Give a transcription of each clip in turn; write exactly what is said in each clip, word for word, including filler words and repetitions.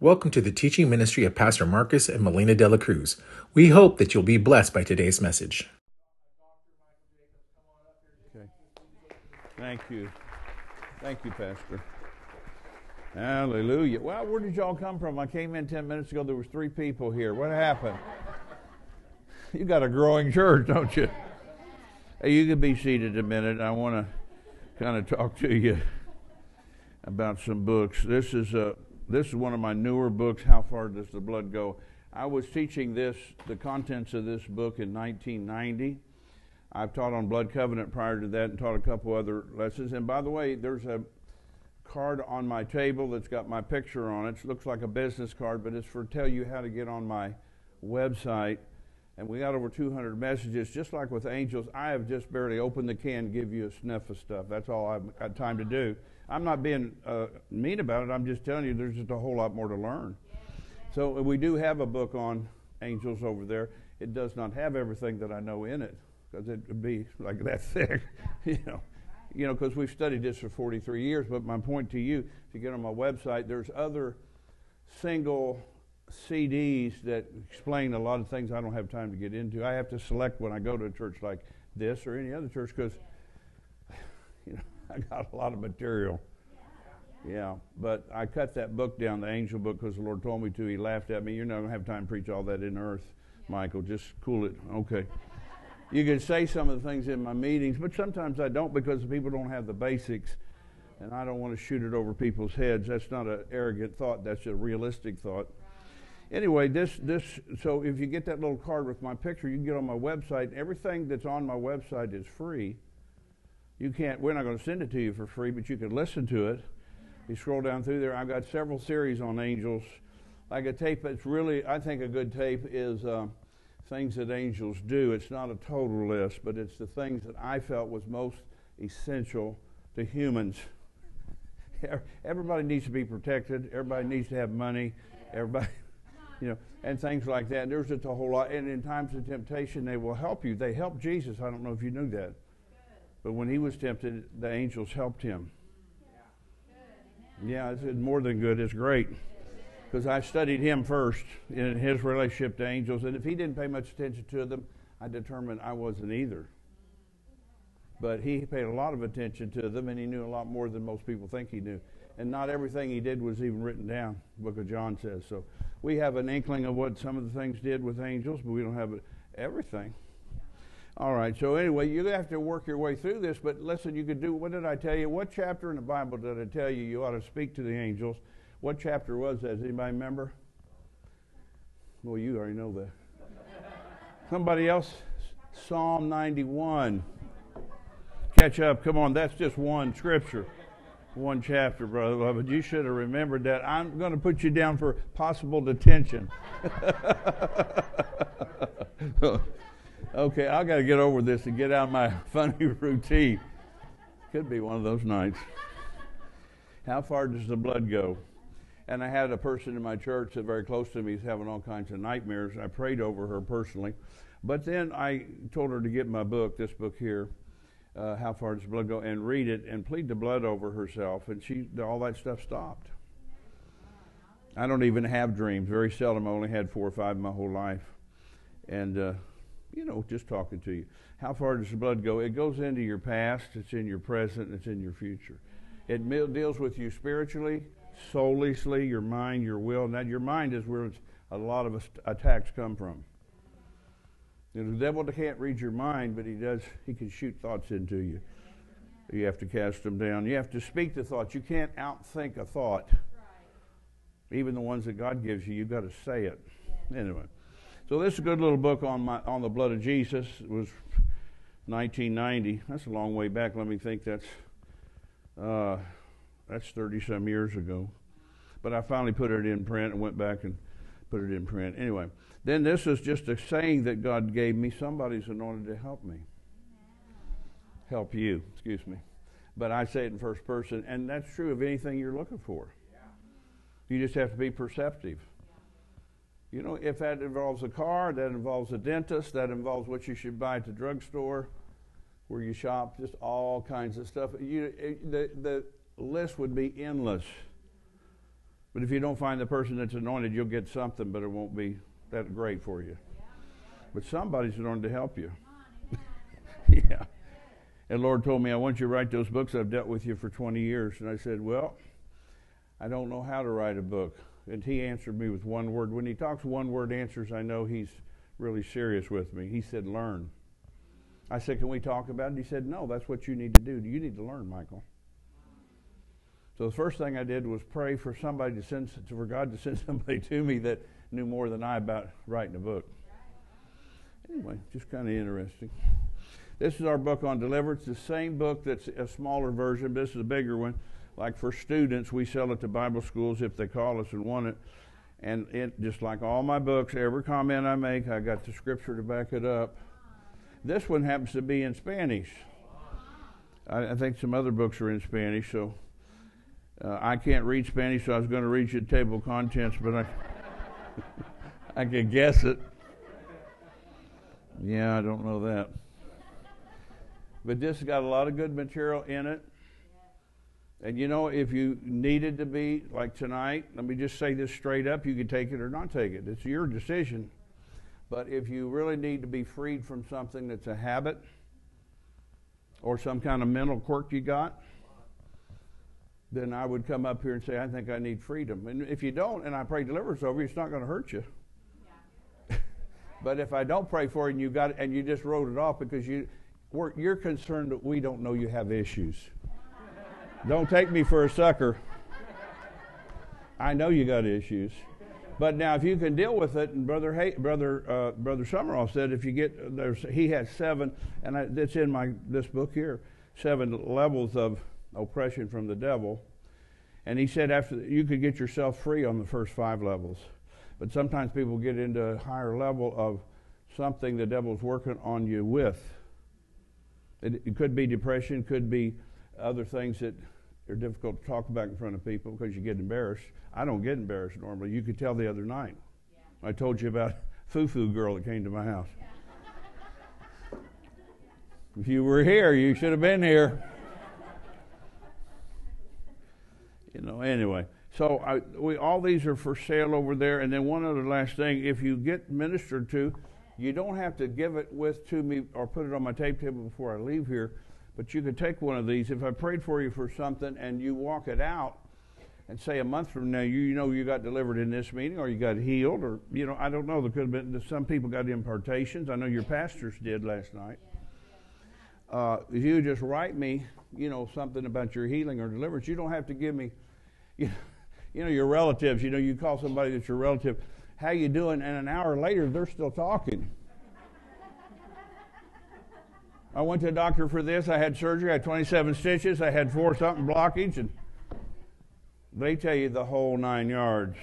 Welcome to the teaching ministry of Pastor Marcus and Melina De La Cruz. We hope that you'll be blessed by today's message. Okay. Thank you. Thank you, Pastor. Hallelujah. Well, where did y'all come from? I came in ten minutes ago. There was three people here. What happened? You got a growing church, don't you? Hey, you can be seated a minute. I want to kind of talk to you about some books. This is a This is one of my newer books, How Far Does the Blood Go? I was teaching this, the contents of this book in nineteen ninety. I've taught on blood covenant prior to that and taught a couple other lessons. And by the way, there's a card on my table that's got my picture on it. It looks like a business card, but it's for tell you how to get on my website. And we got over two hundred messages, just like with angels. I have just barely opened the can, give you a sniff of stuff. That's all I've got time to do. I'm not being uh, mean about it. I'm just telling you there's just a whole lot more to learn. So we do have a book on angels over there. It does not have everything that I know in it because it would be like that thick, you know, you know, because we've studied this for forty-three years. But my point to you, if you get on my website, there's other single C Ds that explain a lot of things I don't have time to get into. I have to select when I go to a church like this or any other church because, you know, I got a lot of material. Yeah, but I cut that book down, the angel book, because the Lord told me to. He laughed at me. You're not going to have time to preach all that in earth, Michael. Just cool it. Okay. You can say some of the things in my meetings, but sometimes I don't because people don't have the basics, and I don't want to shoot it over people's heads. That's not an arrogant thought. That's a realistic thought. Anyway, this, this, so if you get that little card with my picture, you can get on my website. Everything that's on my website is free. You can't, we're not going to send it to you for free, but you can listen to it. You scroll down through there. I've got several series on angels. Like a tape, it's really, I think a good tape is uh, things that angels do. It's not a total list, but it's the things that I felt was most essential to humans. Everybody needs to be protected. Everybody needs to have money. Everybody, you know, and things like that. There's just a whole lot. And in times of temptation, they will help you. They helped Jesus. I don't know if you knew that. But when he was tempted, the angels helped him. Yeah, it's more than good. It's great. Because I studied him first in his relationship to angels. And if he didn't pay much attention to them, I determined I wasn't either. But he paid a lot of attention to them, and he knew a lot more than most people think he knew. And not everything he did was even written down, the book of John says. So we have an inkling of what some of the things did with angels, but we don't have everything. All right, so anyway, you have to work your way through this, but listen, you could do, what did I tell you? What chapter in the Bible did I tell you you ought to speak to the angels? What chapter was that? Does anybody remember? Well, you already know that. Somebody else? Psalm ninety-one. Catch up, come on, that's just one scripture. One chapter, brother beloved. You should have remembered that. I'm going to put you down for possible detention. Okay, I got to get over this and get out of my funny routine. Could be one of those nights. How far does the blood go? And I had a person in my church that very close to me is having all kinds of nightmares. I prayed over her personally. But then I told her to get my book, this book here, uh, How Far Does the Blood Go, and read it and plead the blood over herself. And she, all that stuff stopped. I don't even have dreams. Very seldom. I only had four or five my whole life. And... Uh, You know, just talking to you. How far does the blood go? It goes into your past, it's in your present, it's in your future. It deals with you spiritually, soulishly, your mind, your will. Now, your mind is where a lot of attacks come from. You know, the devil can't read your mind, but he does. He can shoot thoughts into you. You have to cast them down. You have to speak the thoughts. You can't outthink a thought. Even the ones that God gives you, you've got to say it. Anyway. So this is a good little book on my on the blood of Jesus. It was nineteen ninety. That's a long way back. Let me think. That's uh, that's thirty-some years ago. But I finally put it in print and went back and put it in print. Anyway, then this is just a saying that God gave me. Somebody's anointed to help me. Help you, excuse me. But I say it in first person, and that's true of anything you're looking for. You just have to be perceptive. You know, if that involves a car, that involves a dentist, that involves what you should buy at the drugstore, where you shop, just all kinds of stuff. You, the, the list would be endless. But if you don't find the person that's anointed, you'll get something, but it won't be that great for you. But somebody's anointed to help you. Yeah. And the Lord told me, I want you to write those books. I've dealt with you for twenty years. And I said, well, I don't know how to write a book. And he answered me with one word. When he talks one word answers, I know he's really serious with me. He said, learn. I said, can we talk about it? He said, no, that's what you need to do. You need to learn, Michael. So the first thing I did was pray for somebody to send, for God to send somebody to me that knew more than I about writing a book. Anyway, just kind of interesting. This is our book on deliverance. The same book that's a smaller version, but this is a bigger one. Like for students, we sell it to Bible schools if they call us and want it. And it, just like all my books, every comment I make, I got the scripture to back it up. This one happens to be in Spanish. I, I think some other books are in Spanish, so uh, I can't read Spanish, so I was going to read you the table of contents, but I, I can guess it. Yeah, I don't know that. But this has got a lot of good material in it. And you know, if you needed to be, like tonight, let me just say this straight up, you could take it or not take it. It's your decision. But if you really need to be freed from something that's a habit or some kind of mental quirk you got, then I would come up here and say, I think I need freedom. And if you don't, and I pray deliverance over you, it's not going to hurt you. But if I don't pray for it and you got it, and you just wrote it off because you... We're, you're concerned that we don't know you have issues. Don't take me for a sucker. I know you got issues. But now if you can deal with it, and Brother Hay, Brother uh, Brother Summerall said if you get, there's, he has seven, and I, it's in my this book here, seven levels of oppression from the devil. And he said after you could get yourself free on the first five levels. But sometimes people get into a higher level of something the devil's working on you with. It, it could be depression, could be other things that are difficult to talk about in front of people because you get embarrassed. I don't get embarrassed normally. You could tell the other night. Yeah. I told you about Foo-Foo girl that came to my house. Yeah. If you were here, you should have been here. You know, anyway. So I, we, all these are for sale over there. And then one other last thing, if you get ministered to, you don't have to give it with to me or put it on my tape table before I leave here, but you could take one of these. If I prayed for you for something and you walk it out and say a month from now, you, you know you got delivered in this meeting or you got healed or, you know, I don't know. There could have been some people got impartations. I know your pastors did last night. Uh, if you just write me, you know, something about your healing or deliverance, you don't have to give me, you know, you know your relatives. You know, you call somebody that's your relative. How you doing? And an hour later, they're still talking. I went to a doctor for this. I had surgery. I had twenty-seven stitches. I had four something blockage. And they tell you the whole nine yards.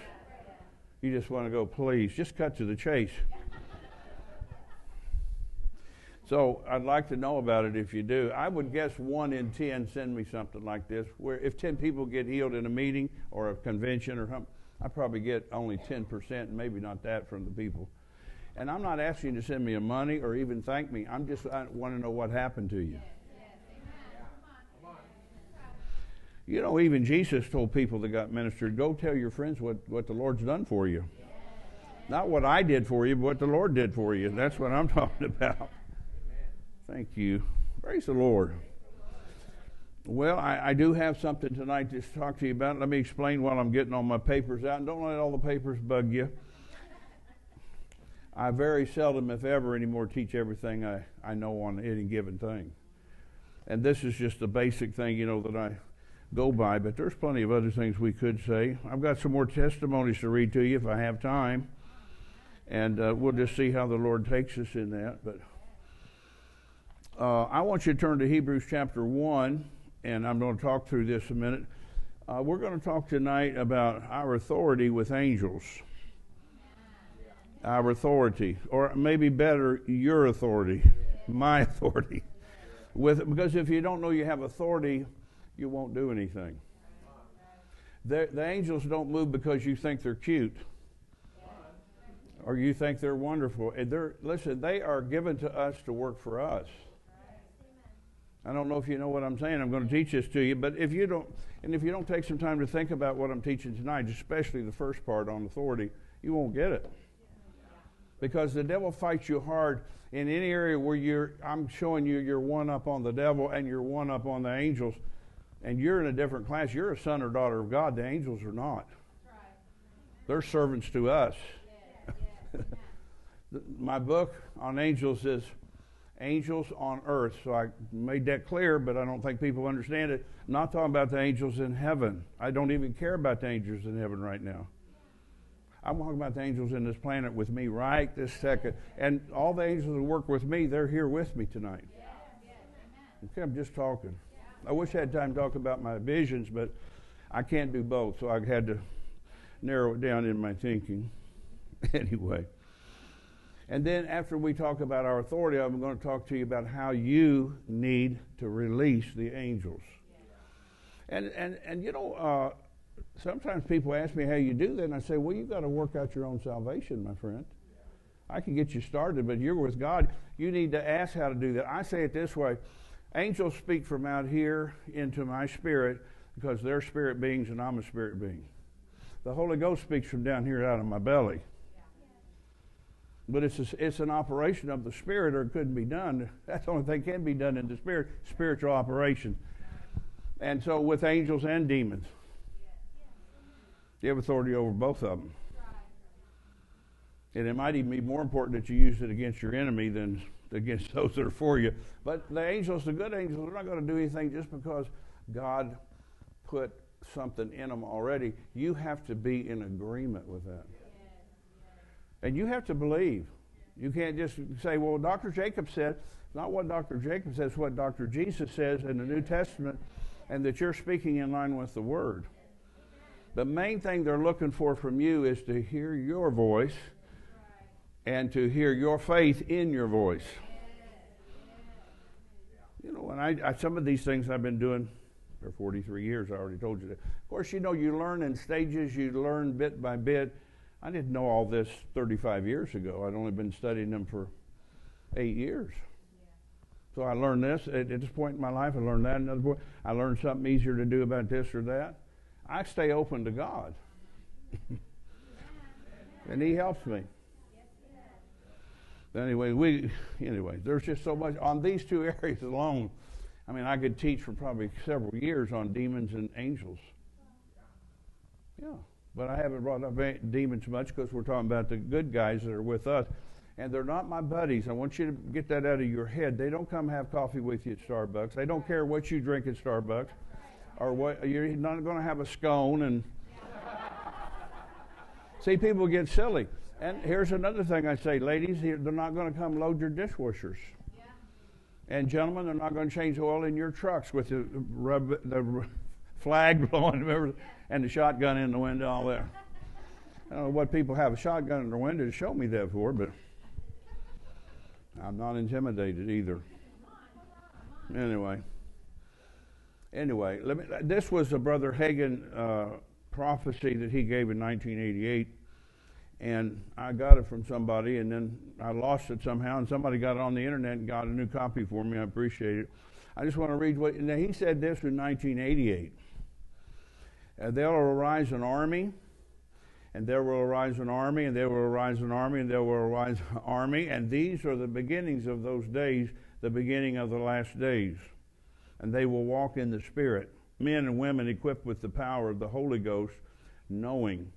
You just want to go, please, just cut to the chase. So I'd like to know about it if you do. I would guess one in ten send me something like this, where if ten people get healed in a meeting or a convention or something, I probably get only ten percent, maybe not that, from the people. And I'm not asking you to send me money or even thank me. I'm just, I want to know what happened to you. You know, even Jesus told people that got ministered, go tell your friends what, what the Lord's done for you. Not what I did for you, but what the Lord did for you. That's what I'm talking about. Thank you. Praise the Lord. Well, I, I do have something tonight to talk to you about. Let me explain while I'm getting all my papers out. And don't let all the papers bug you. I very seldom, if ever, anymore teach everything I, I know on any given thing. And this is just the basic thing, you know, that I go by. But there's plenty of other things we could say. I've got some more testimonies to read to you if I have time. And uh, we'll just see how the Lord takes us in that. But uh, I want you to turn to Hebrews chapter one. And I'm going to talk through this a minute. Uh, we're going to talk tonight about our authority with angels. Our authority, or maybe better, your authority, my authority. With, because if you don't know you have authority, you won't do anything. The, the angels don't move because you think they're cute. Or you think they're wonderful. And they're, listen, they are given to us to work for us. I don't know if you know what I'm saying. I'm going to teach this to you, but if you don't, and if you don't take some time to think about what I'm teaching tonight, especially the first part on authority, you won't get it. Because the devil fights you hard in any area where you're, I'm showing you you're one up on the devil and you're one up on the angels, and you're in a different class. You're a son or daughter of God. The angels are not. They're servants to us. My book on angels is Angels on Earth. So I made that clear, but I don't think people understand it. I'm not talking about the angels in heaven. I don't even care about the angels in heaven right now. I'm talking about the angels in this planet with me right this second. And all the angels that work with me, they're here with me tonight. Okay, I'm just talking. I wish I had time to talk about my visions, but I can't do both, so I had to narrow it down in my thinking. Anyway. And then after we talk about our authority, I'm going to talk to you about how you need to release the angels. And, and, and you know... Uh, Sometimes people ask me how you do that, and I say, well, you've got to work out your own salvation, my friend. I can get you started, but you're with God. You need to ask how to do that. I say it this way. Angels speak from out here into my spirit because they're spirit beings and I'm a spirit being. The Holy Ghost speaks from down here out of my belly. But it's, a, it's an operation of the Spirit, or it couldn't be done. That's the only thing that can be done in the Spirit, spiritual operation. And so with angels and demons. You have authority over both of them. And it might even be more important that you use it against your enemy than against those that are for you. But the angels, the good angels, they're not going to do anything just because God put something in them already. You have to be in agreement with that. And you have to believe. You can't just say, well, Doctor Jacobs said. It's not what Doctor Jacobs says, it's what Doctor Jesus says in the New Testament, and that you're speaking in line with the Word. The main thing they're looking for from you is to hear your voice and to hear your faith in your voice. You know, and I, I some of these things I've been doing for forty-three years, I already told you that. Of course, you know, you learn in stages, you learn bit by bit. I didn't know all this thirty-five years ago. I'd only been studying them for eight years. So I learned this. At, at this point in my life, I learned that. Another point, I learned something easier to do about this or that. I stay open to God, and He helps me. Anyway, we anyway, there's just so much on these two areas alone. I mean, I could teach for probably several years on demons and angels. Yeah, but I haven't brought up demons much because we're talking about the good guys that are with us, and they're not my buddies. I want you to get that out of your head. They don't come have coffee with you at Starbucks. They don't care what you drink at Starbucks. Or what, you're not going to have a scone and see, people get silly. And here's another thing I say, ladies, they're not going to come load your dishwashers. Yeah. And gentlemen, they're not going to change oil in your trucks with the, rub, the flag blowing and the shotgun in the window, all that. I don't know what people have a shotgun in their window to show me that for, but I'm not intimidated either. Anyway. Anyway, let me, this was a Brother Hagin uh, prophecy that he gave in nineteen eighty-eight, and I got it from somebody, and then I lost it somehow, and somebody got it on the internet and got a new copy for me. I appreciate it. I just want to read what, now he said this in nineteen eighty-eight. Uh, there will arise an army, and there will arise an army, and there will arise an army, and there will arise an army, and these are the beginnings of those days, the beginning of the last days. And they will walk in the Spirit, men and women equipped with the power of the Holy Ghost, knowing.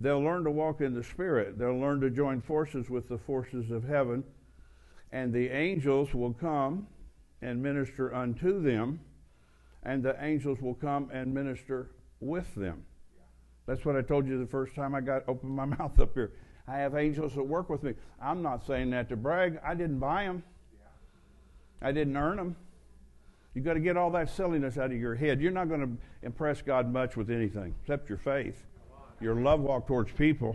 They'll learn to walk in the Spirit. They'll learn to join forces with the forces of heaven. And the angels will come and minister unto them. And the angels will come and minister with them. That's what I told you the first time I got opened my mouth up here. I have angels that work with me. I'm not saying that to brag. I didn't buy them. I didn't earn them. You've got to get all that silliness out of your head. You're not going to impress God much with anything except your faith, your love walk towards people.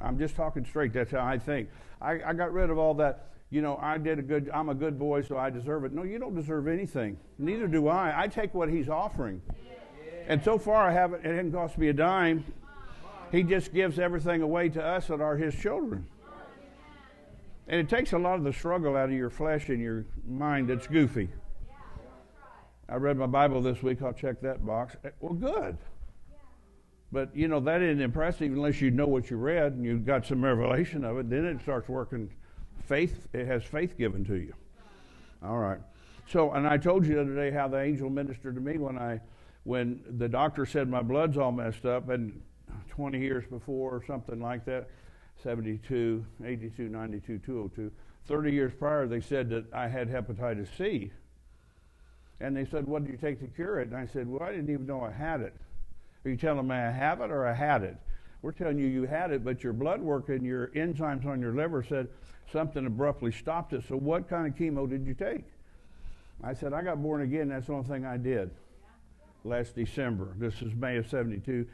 I'm just talking straight. That's how I think. I, I got rid of all that, you know, I did a good, I'm a good boy, so I deserve it. No, you don't deserve anything. Neither do I. I take what He's offering. And so far, I haven't, it hasn't cost me a dime. He just gives everything away to us that are His children. And it takes a lot of the struggle out of your flesh and your mind that's goofy. I read my Bible this week. I'll check that box. Well, good. But, you know, that isn't impressive unless you know what you read and you've got some revelation of it. Then it starts working faith. It has faith given to you. All right. So, and I told you the other day how the angel ministered to me when I, when the doctor said my blood's all messed up, and twenty years before or something like that, seventy-two, eighty-two, ninety-two, two oh two, thirty years prior, they said that I had hepatitis C. And they said, what did you take to cure it? And I said, well, I didn't even know I had it. Are you telling me I have it or I had it? We're telling you you had it, but your blood work and your enzymes on your liver said something abruptly stopped it. So what kind of chemo did you take? I said, I got born again. That's the only thing I did last December. This is May of seventy-two.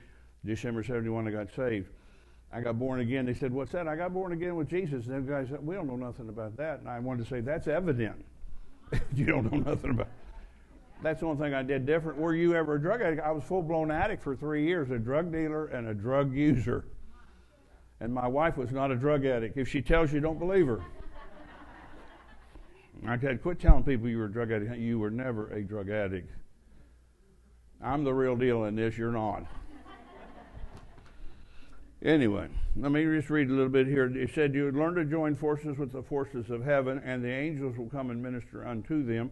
December seventy-one, I got saved. I got born again. They said, what's that? I got born again with Jesus. And the guy said, we don't know nothing about that. And I wanted to say, that's evident. You don't know nothing about it. That's the only thing I did different. Were you ever a drug addict? I was full-blown addict for three years, a drug dealer and a drug user. And my wife was not a drug addict. If she tells you, don't believe her. I said, quit telling people you were a drug addict. You were never a drug addict. I'm the real deal in this. You're not. Anyway, let me just read a little bit here. It said, you would learn to join forces with the forces of heaven, and the angels will come and minister unto them.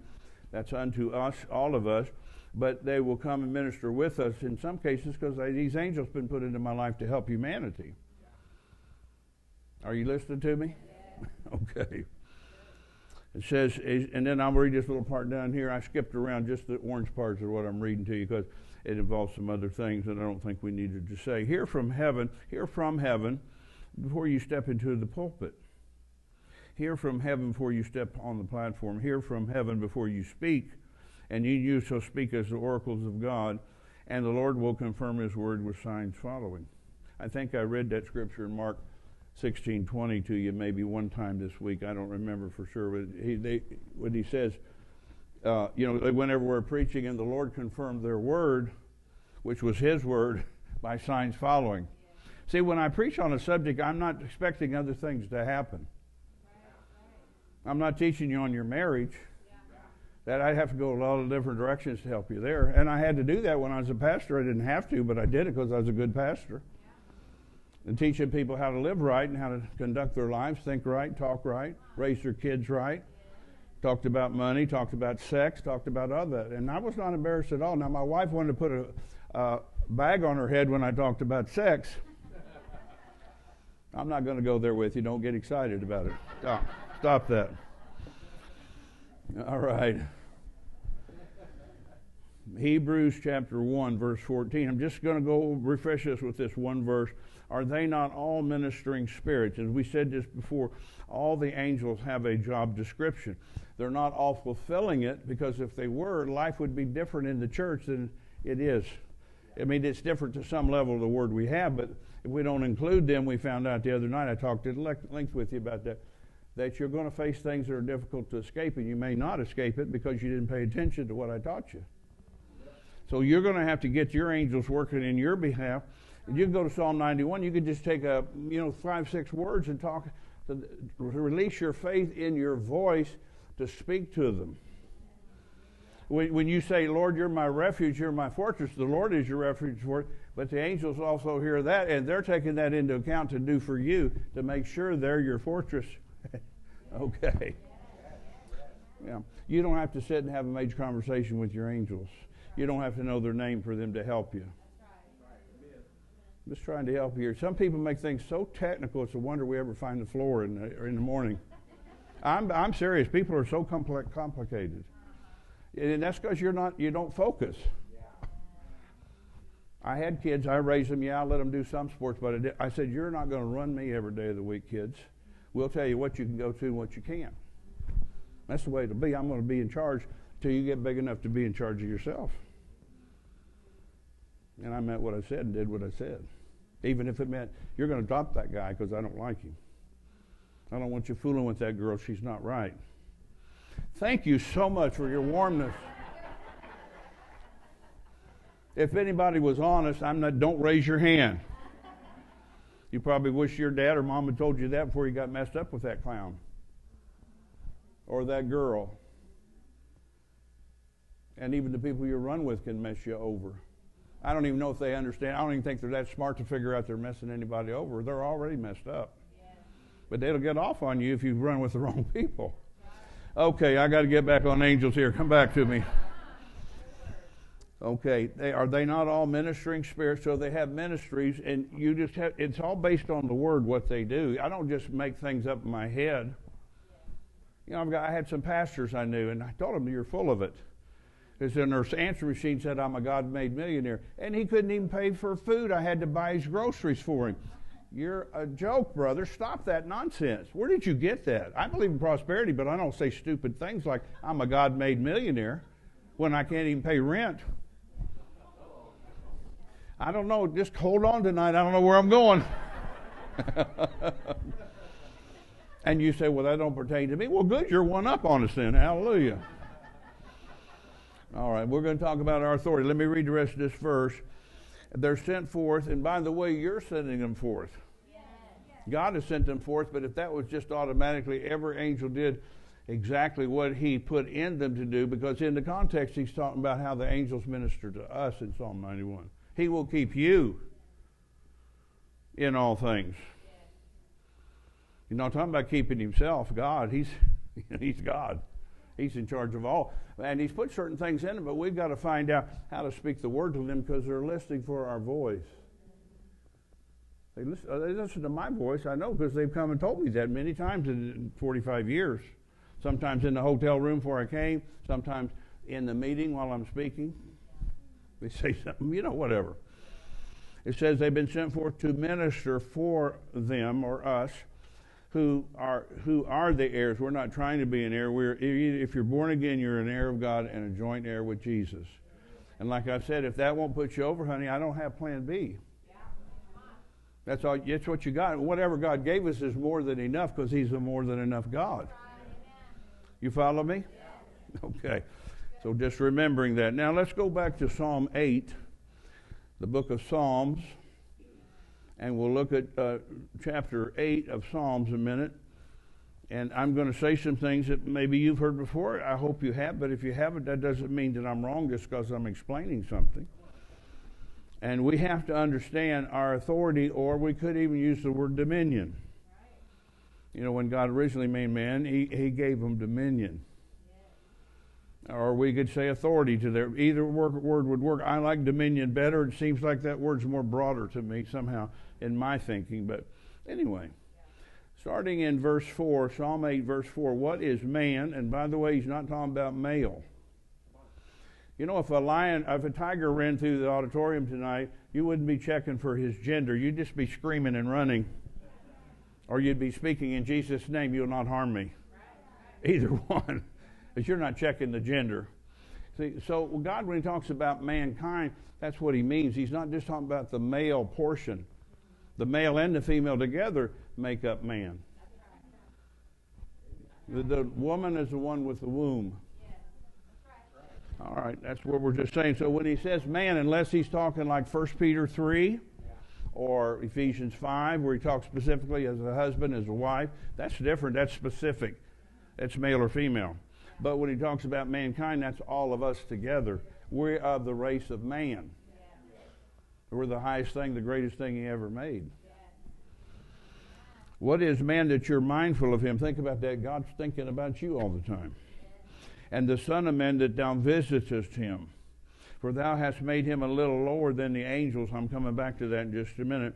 That's unto us, all of us. But they will come and minister with us in some cases because these angels have been put into my life to help humanity. Are you listening to me? Yeah. Okay. It says, and then I'll read this little part down here. I skipped around just the orange parts of what I'm reading to you because it involves some other things that I don't think we needed to say. Hear from heaven, hear from heaven before you step into the pulpit. Hear from heaven before you step on the platform. Hear from heaven before you speak. And you, you shall speak as the oracles of God. And the Lord will confirm his word with signs following. I think I read that scripture in Mark sixteen twenty to you maybe one time this week. I don't remember for sure. But he, they, when he says, uh, you know, they went everywhere preaching, and the Lord confirmed their word, which was his word, by signs following. See, when I preach on a subject, I'm not expecting other things to happen. I'm not teaching you on your marriage. Yeah. That I'd have to go a lot of different directions to help you there. And I had to do that when I was a pastor. I didn't have to, but I did it because I was a good pastor. Yeah. And teaching people how to live right and how to conduct their lives, think right, talk right, raise their kids right. Yeah. Talked about money, talked about sex, talked about all that. And I was not embarrassed at all. Now, my wife wanted to put a, a bag on her head when I talked about sex. I'm not going to go there with you. Don't get excited about it. Oh. Stop that. All right. Hebrews chapter one, verse fourteen. I'm just going to go refresh us with this one verse. Are they not all ministering spirits? As we said this before, all the angels have a job description. They're not all fulfilling it because if they were, life would be different in the church than it is. I mean, it's different to some level of the word we have, but if we don't include them, we found out the other night, I talked at length with you about that. that you're going to face things that are difficult to escape, and you may not escape it because you didn't pay attention to what I taught you. So you're going to have to get your angels working in your behalf. And you can go to Psalm ninety-one. You could just take a, you know, five, six words and talk to release your faith in your voice to speak to them. When, when you say, Lord, you're my refuge, you're my fortress, the Lord is your refuge for it. But the angels also hear that, and they're taking that into account to do for you to make sure they're your fortress. Okay. Yeah. You don't have to sit and have a major conversation with your angels. You don't have to know their name for them to help you. I'm just trying to help you. Some people make things so technical, it's a wonder we ever find the floor in the, or in the morning. I'm, I'm serious. People are so complex, complicated. And that's because you're not, you don't focus. I had kids. I raised them. Yeah, I let them do some sports. But I, did, I said, you're not going to run me every day of the week, kids. We'll tell you what you can go to and what you can't. That's the way it'll be. I'm going to be in charge till you get big enough to be in charge of yourself. And I meant what I said and did what I said. Even if it meant you're going to drop that guy because I don't like him. I don't want you fooling with that girl. She's not right. Thank you so much for your warmness. If anybody was honest, I'm not, don't raise your hand. You probably wish your dad or mom had told you that before you got messed up with that clown. or that girl. And even the people you run with can mess you over. I don't even know if they understand. I don't even think they're that smart to figure out they're messing anybody over. They're already messed up. Yeah. But they'll get off on you if you run with the wrong people. Okay, I got to get back on angels here. Come back to me. Okay, they, are they not all ministering spirits? So they have ministries, and you just have, it's all based on the word, what they do. I don't just make things up in my head. You know, I've got, I had some pastors I knew, and I told them, you're full of it. It's in their answer machine said, I'm a God-made millionaire. And he couldn't even pay for food. I had to buy his groceries for him. You're a joke, brother. Stop that nonsense. Where did you get that? I believe in prosperity, but I don't say stupid things like, I'm a God-made millionaire when I can't even pay rent. I don't know. Just hold on tonight. I don't know where I'm going. And you say, well, that don't pertain to me. Well, good. You're one up on us then. Hallelujah. All right, we're going to talk about our authority. Let me read the rest of this verse. They're sent forth, and by the way, you're sending them forth. Yes. God has sent them forth, but if that was just automatically, every angel did exactly what he put in them to do, because in the context, he's talking about how the angels minister to us in Psalm ninety-one. He will keep you in all things. Yes. You're not talking about keeping himself, God. He's, he's God. He's in charge of all. And he's put certain things in them, but we've got to find out how to speak the word to them because they're listening for our voice. They listen, they listen to my voice, I know, because they've come and told me that many times in forty-five years. Sometimes in the hotel room before I came, sometimes in the meeting while I'm speaking. They say something, you know, whatever. It says they've been sent forth to minister for them or us. Who are who are the heirs? We're not trying to be an heir. We're if you're born again, you're an heir of God and a joint heir with Jesus. And like I said, if that won't put you over, honey, I don't have Plan B. That's all. That's what you got. Whatever God gave us is more than enough because He's a more than enough God. You follow me? Okay. So just remembering that. Now let's go back to Psalm eight, the book of Psalms. And we'll look at uh, chapter eight of Psalms a minute. And I'm going to say some things that maybe you've heard before. I hope you have, but if you haven't, that doesn't mean that I'm wrong just because I'm explaining something. And we have to understand our authority, or we could even use the word dominion. You know, when God originally made man, he, he gave him dominion. Or we could say authority to their, either word would work. I like dominion better. It seems like that word's more broader to me somehow in my thinking. But anyway, starting in verse four, Psalm eight, verse four, what is man? And by the way, he's not talking about male. You know, if a lion, if a tiger ran through the auditorium tonight, you wouldn't be checking for his gender. You'd just be screaming and running. Or you'd be speaking in Jesus' name, you'll not harm me. Either one. But you're not checking the gender. See, so God, when he talks about mankind, that's what he means. He's not just talking about the male portion. The male and the female together make up man. The, the woman is the one with the womb. All right, that's what we're just saying. So when he says man, unless he's talking like First Peter three or Ephesians five, where he talks specifically as a husband, as a wife, that's different. That's specific. That's male or female. But when he talks about mankind, that's all of us together. We're of the race of man. We're the highest thing, the greatest thing he ever made. What is man that you're mindful of him? Think about that. God's thinking about you all the time. And the son of man that thou visitest him. For thou hast made him a little lower than the angels. I'm coming back to that in just a minute.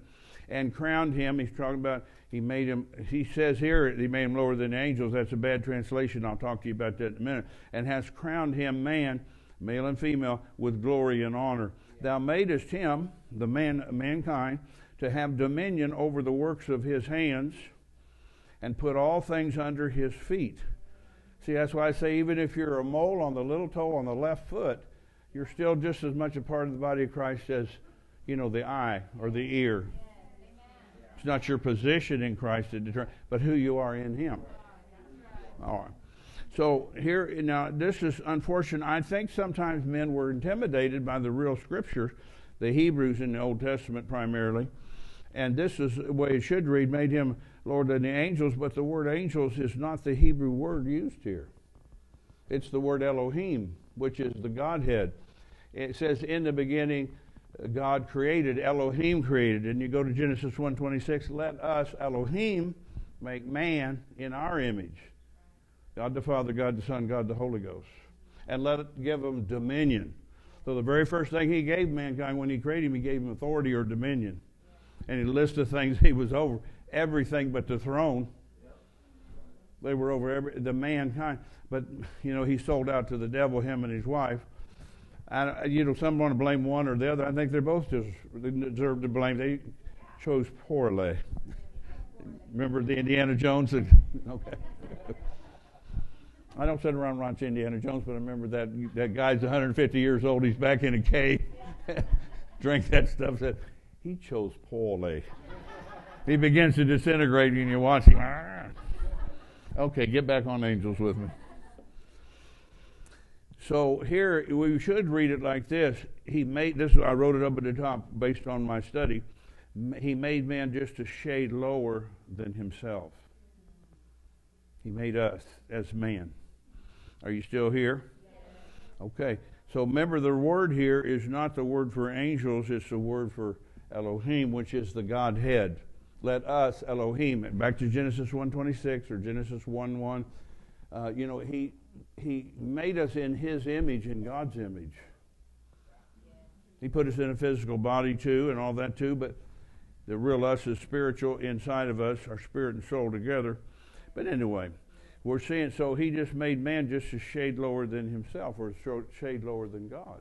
And crowned him. He's talking about he made him, he says here he made him lower than angels. That's a bad translation. I'll talk to you about that in a minute. And has crowned him man, male and female, with glory and honor. Yeah. Thou madest him, the man, mankind, to have dominion over the works of his hands, and put all things under his feet. See, that's why I say even if you're a mole on the little toe on the left foot, you're still just as much a part of the body of Christ as, you know, the eye or the ear. Yeah. It's not your position in Christ to determine, but who you are in Him. All right. So here, now this is unfortunate. I think sometimes men were intimidated by the real scriptures, the Hebrews in the Old Testament primarily, And this is the way it should read, made him Lord of the angels, but the word angels is not the Hebrew word used here. It's the word Elohim, which is the Godhead. It says, in the beginning, God created, Elohim created. And you go to Genesis one twenty-six, let us, Elohim, make man in our image. God the Father, God the Son, God the Holy Ghost. And let it give him dominion. So the very first thing he gave mankind when he created him, he gave him authority or dominion. And he lists the things he was over. Everything but the throne. They were over every, the mankind. But, you know, he sold out to the devil, him and his wife. I, you know, some want to blame one or the other. I think they're both just, they deserve to blame. They chose poorly. Remember the Indiana Jones? Okay. I don't sit around and watch Indiana Jones, but I remember that that guy's one hundred fifty years old. He's back in a cave. Drink that stuff. Said, he chose poorly. He begins to disintegrate and you watch him. Okay, get back on angels with me. So here, we should read it like this. He made, this I wrote it up at the top based on my study. He made man just a shade lower than himself. He made us as man. Are you still here? Okay, so remember the word here is not the word for angels, it's the word for Elohim, which is the Godhead. Let us, Elohim, back to Genesis one twenty-six or Genesis one one, uh, you know, he, he made us in his image, in God's image. He put us in a physical body too and all that too, but the real us is spiritual inside of us, our spirit and soul together. But anyway, we're seeing, so he just made man just a shade lower than himself or a shade lower than God.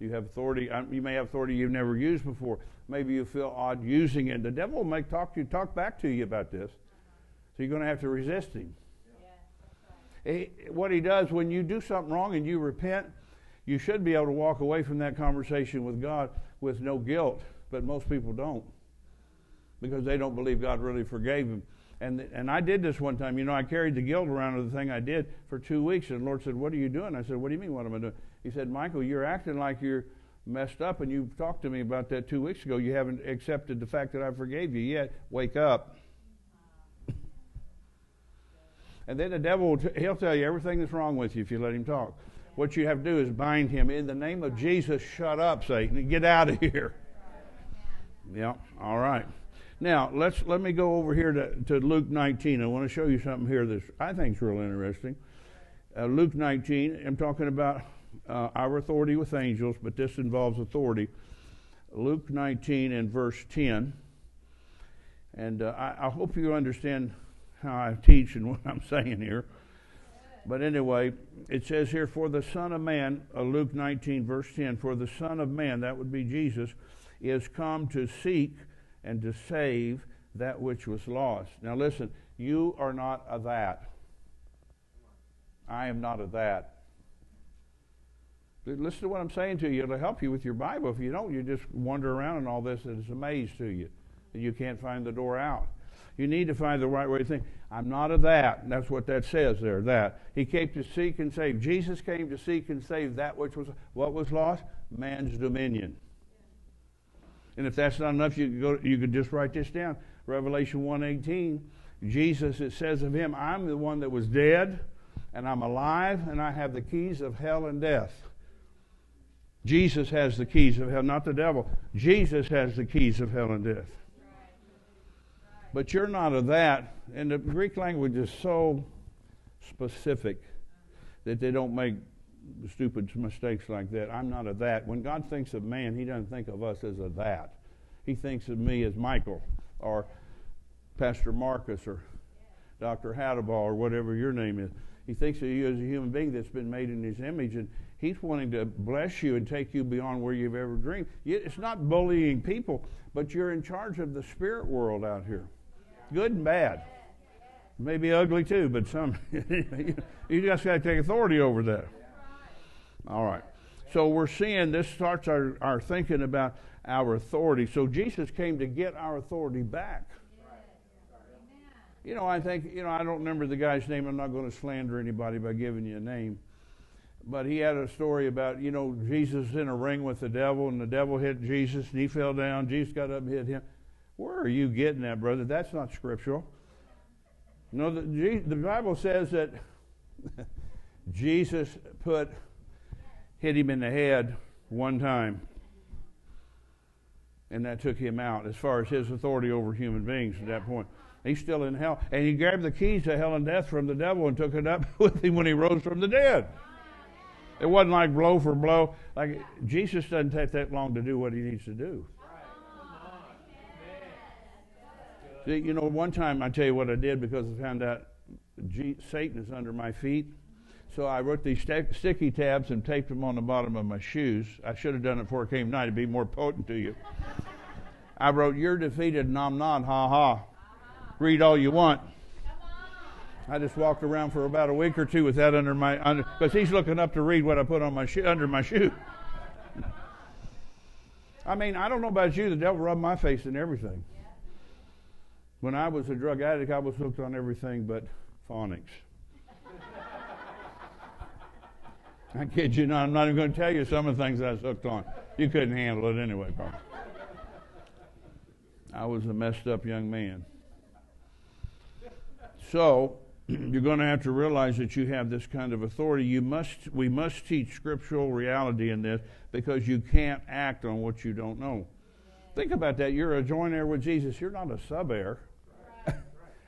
You have authority, you may have authority you've never used before. Maybe you feel odd using it. The devil will make talk to you, talk back to you about this. So you're going to have to resist him. Yeah. He, what he does, when you do something wrong and you repent, you should be able to walk away from that conversation with God with no guilt. But most people don't, because they don't believe God really forgave them. And, and I did this one time. You know, I carried the guilt around of the thing I did for two weeks. And the Lord said, what are you doing? I said, what do you mean, what am I doing? He said, Michael, you're acting like you're messed up, and you talked to me about that two weeks ago. You haven't accepted the fact that I forgave you yet. Wake up. And then the devil, he'll tell you everything that's wrong with you if you let him talk. What you have to do is bind him. In the name of Jesus, shut up, Satan. Get out of here. Yeah, all right. Now, let's, let me go over here to, to Luke nineteen. I want to show you something here that I think is real interesting. Uh, Luke nineteen, I'm talking about uh, our authority with angels, but this involves authority. Luke nineteen and verse ten. And uh, I, I hope you understand how I teach and what I'm saying here. But anyway, it says here, for the Son of Man, uh, Luke nineteen verse ten, for the Son of Man, that would be Jesus, is come to seek and to save that which was lost. Now listen, you are not a that. I am not a that. Listen to what I'm saying to you. It'll help you with your Bible. If you don't, you just wander around and all this, and it's a maze to you. And you can't find the door out. You need to find the right way to think. I'm not a that. And that's what that says there, that. He came to seek and save. Jesus came to seek and save that which was, what was lost? Man's dominion. And if that's not enough, you can go. You could just write this down. Revelation one eighteen, Jesus, it says of him, I'm the one that was dead, and I'm alive, and I have the keys of hell and death. Jesus has the keys of hell, not the devil. Jesus has the keys of hell and death. Right. Right. But you're not of that. And the Greek language is so specific that they don't make stupid mistakes like that. I'm not a that. When God thinks of man, he doesn't think of us as a that. He thinks of me as Michael or Pastor Marcus or Doctor Hadabal or whatever your name is. He thinks of you as a human being that's been made in his image, and he's wanting to bless you and take you beyond where you've ever dreamed. It's not bullying people, but you're in charge of the spirit world out here. Good and bad. Maybe ugly too, but some you just got to take authority over that. All right, so we're seeing this starts our, our thinking about our authority. So Jesus came to get our authority back. You know, I think, you know, I don't remember the guy's name. I'm not going to slander anybody by giving you a name. But he had a story about, you know, Jesus in a ring with the devil, and the devil hit Jesus, and he fell down. Jesus got up and hit him. Where are you getting that, brother? That's not scriptural. No, the, the Bible says that Jesus put, hit him in the head one time, and that took him out as far as his authority over human beings at that point. He's still in hell, and he grabbed the keys to hell and death from the devil and took it up with him when he rose from the dead. It wasn't like blow for blow. Like Jesus doesn't take that long to do what he needs to do. See, you know, one time, I tell you what I did, because I found out G Satan is under my feet. So I wrote these sticky tabs and taped them on the bottom of my shoes. I should have done it before it came night. It'd be more potent to you. I wrote, "You're defeated and I'm not, ha ha. Read all you want." I just walked around for about a week or two with that under my, under, because he's looking up to read what I put on my shoe, under my shoe. I mean, I don't know about you, the devil rubbed my face in everything. When I was a drug addict, I was hooked on everything but phonics. I kid you not, I'm not even going to tell you some of the things I was hooked on. You couldn't handle it anyway, probably. I was a messed up young man. So, you're going to have to realize that you have this kind of authority. You must, we must teach scriptural reality in this, because you can't act on what you don't know. Think about that. You're a joint heir with Jesus. You're not a sub heir. Right.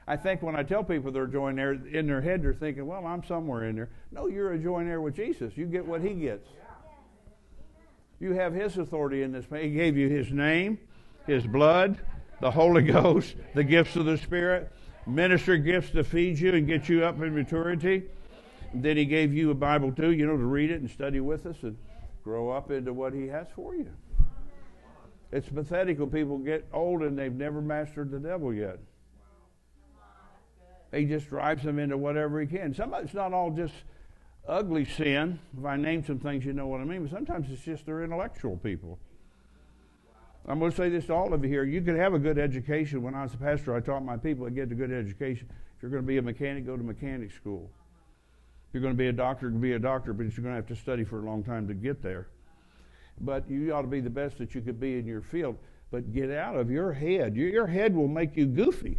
I think when I tell people they're joint heir, in their head they're thinking, well, I'm somewhere in there. No, you're a joint heir with Jesus. You get what he gets. You have his authority in this. He gave you his name, his blood, the Holy Ghost, the gifts of the Spirit, minister gifts to feed you and get you up in maturity. And then he gave you a Bible too, you know, to read it and study with us and grow up into what he has for you. It's pathetic when people get old and they've never mastered the devil yet. He just drives them into whatever he can. Sometimes it's not all just ugly sin. If I name some things, you know what I mean. But sometimes it's just they're intellectual people. I'm going to say this to all of you here. You could have a good education. When I was a pastor, I taught my people to get a good education. If you're going to be a mechanic, go to mechanic school. If you're going to be a doctor, be a doctor, but you're going to have to study for a long time to get there. But you ought to be the best that you could be in your field. But get out of your head. Your head will make you goofy.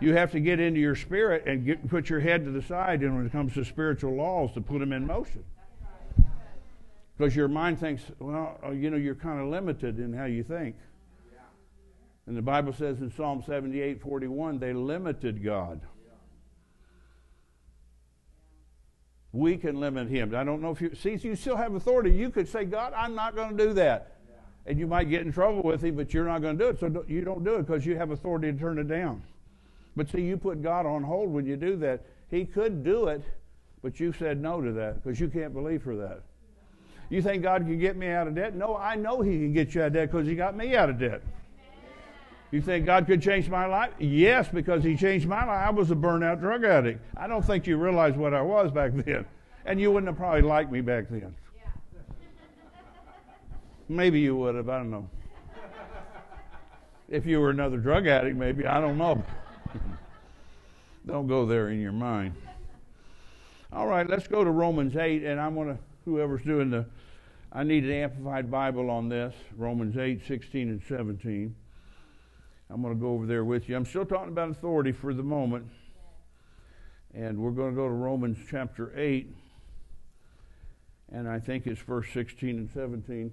You have to get into your spirit and get, put your head to the side, and when it comes to spiritual laws, to put them in motion. Because your mind thinks, well, you know, you're kind of limited in how you think. And the Bible says in Psalm seventy-eight, forty-one, they limited God. We can limit him. I don't know if you, see, you still have authority. You could say, God, I'm not going to do that. Yeah. And you might get in trouble with him, but you're not going to do it. So don't, you don't do it, because you have authority to turn it down. But see, you put God on hold when you do that. He could do it, but you said no to that, because you can't believe for that. You think God can get me out of debt? No, I know he can get you out of debt, because he got me out of debt. You think God could change my life? Yes, because he changed my life. I was a burnout drug addict. I don't think you realize what I was back then. And you wouldn't have probably liked me back then. Yeah. Maybe you would have. I don't know. If you were another drug addict, maybe. I don't know. Don't go there in your mind. All right, let's go to Romans eight. And I'm going to, whoever's doing the, I need an amplified Bible on this. Romans eight, sixteen and seventeen. I'm going to go over there with you. I'm still talking about authority for the moment. And we're going to go to Romans chapter eight. And I think it's verse sixteen and seventeen.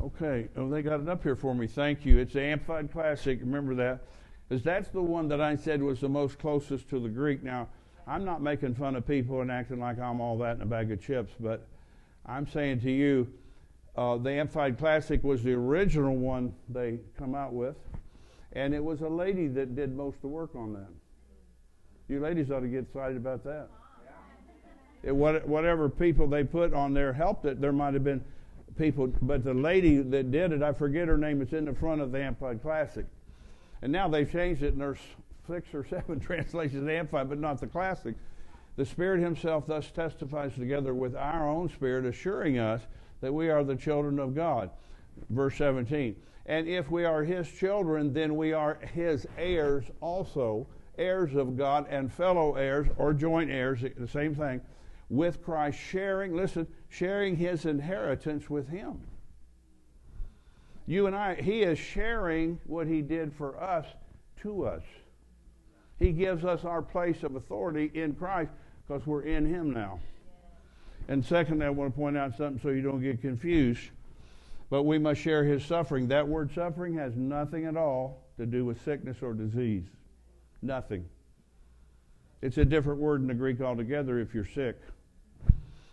Okay. Oh, they got it up here for me. Thank you. It's the Amplified Classic. Remember that. Because that's the one that I said was the most closest to the Greek. Now, I'm not making fun of people and acting like I'm all that in a bag of chips. But I'm saying to you, uh, the Amplified Classic was the original one they come out with. And it was a lady that did most of the work on that. You ladies ought to get excited about that. It, what, whatever people they put on there helped it. There might have been people, but the lady that did it, I forget her name, it's in the front of the Amplified Classic. And now they've changed it, and there's six or seven translations of the Amplified, but not the Classic. The Spirit himself thus testifies together with our own spirit, assuring us that we are the children of God. Verse seventeen. And if we are his children, then we are his heirs also, heirs of God and fellow heirs or joint heirs, the same thing, with Christ, sharing, listen, sharing his inheritance with him. You and I, he is sharing what he did for us to us. He gives us our place of authority in Christ because we're in him now. And secondly, I want to point out something so you don't get confused. But we must share his suffering. That word suffering has nothing at all to do with sickness or disease. Nothing. It's a different word in the Greek altogether if you're sick.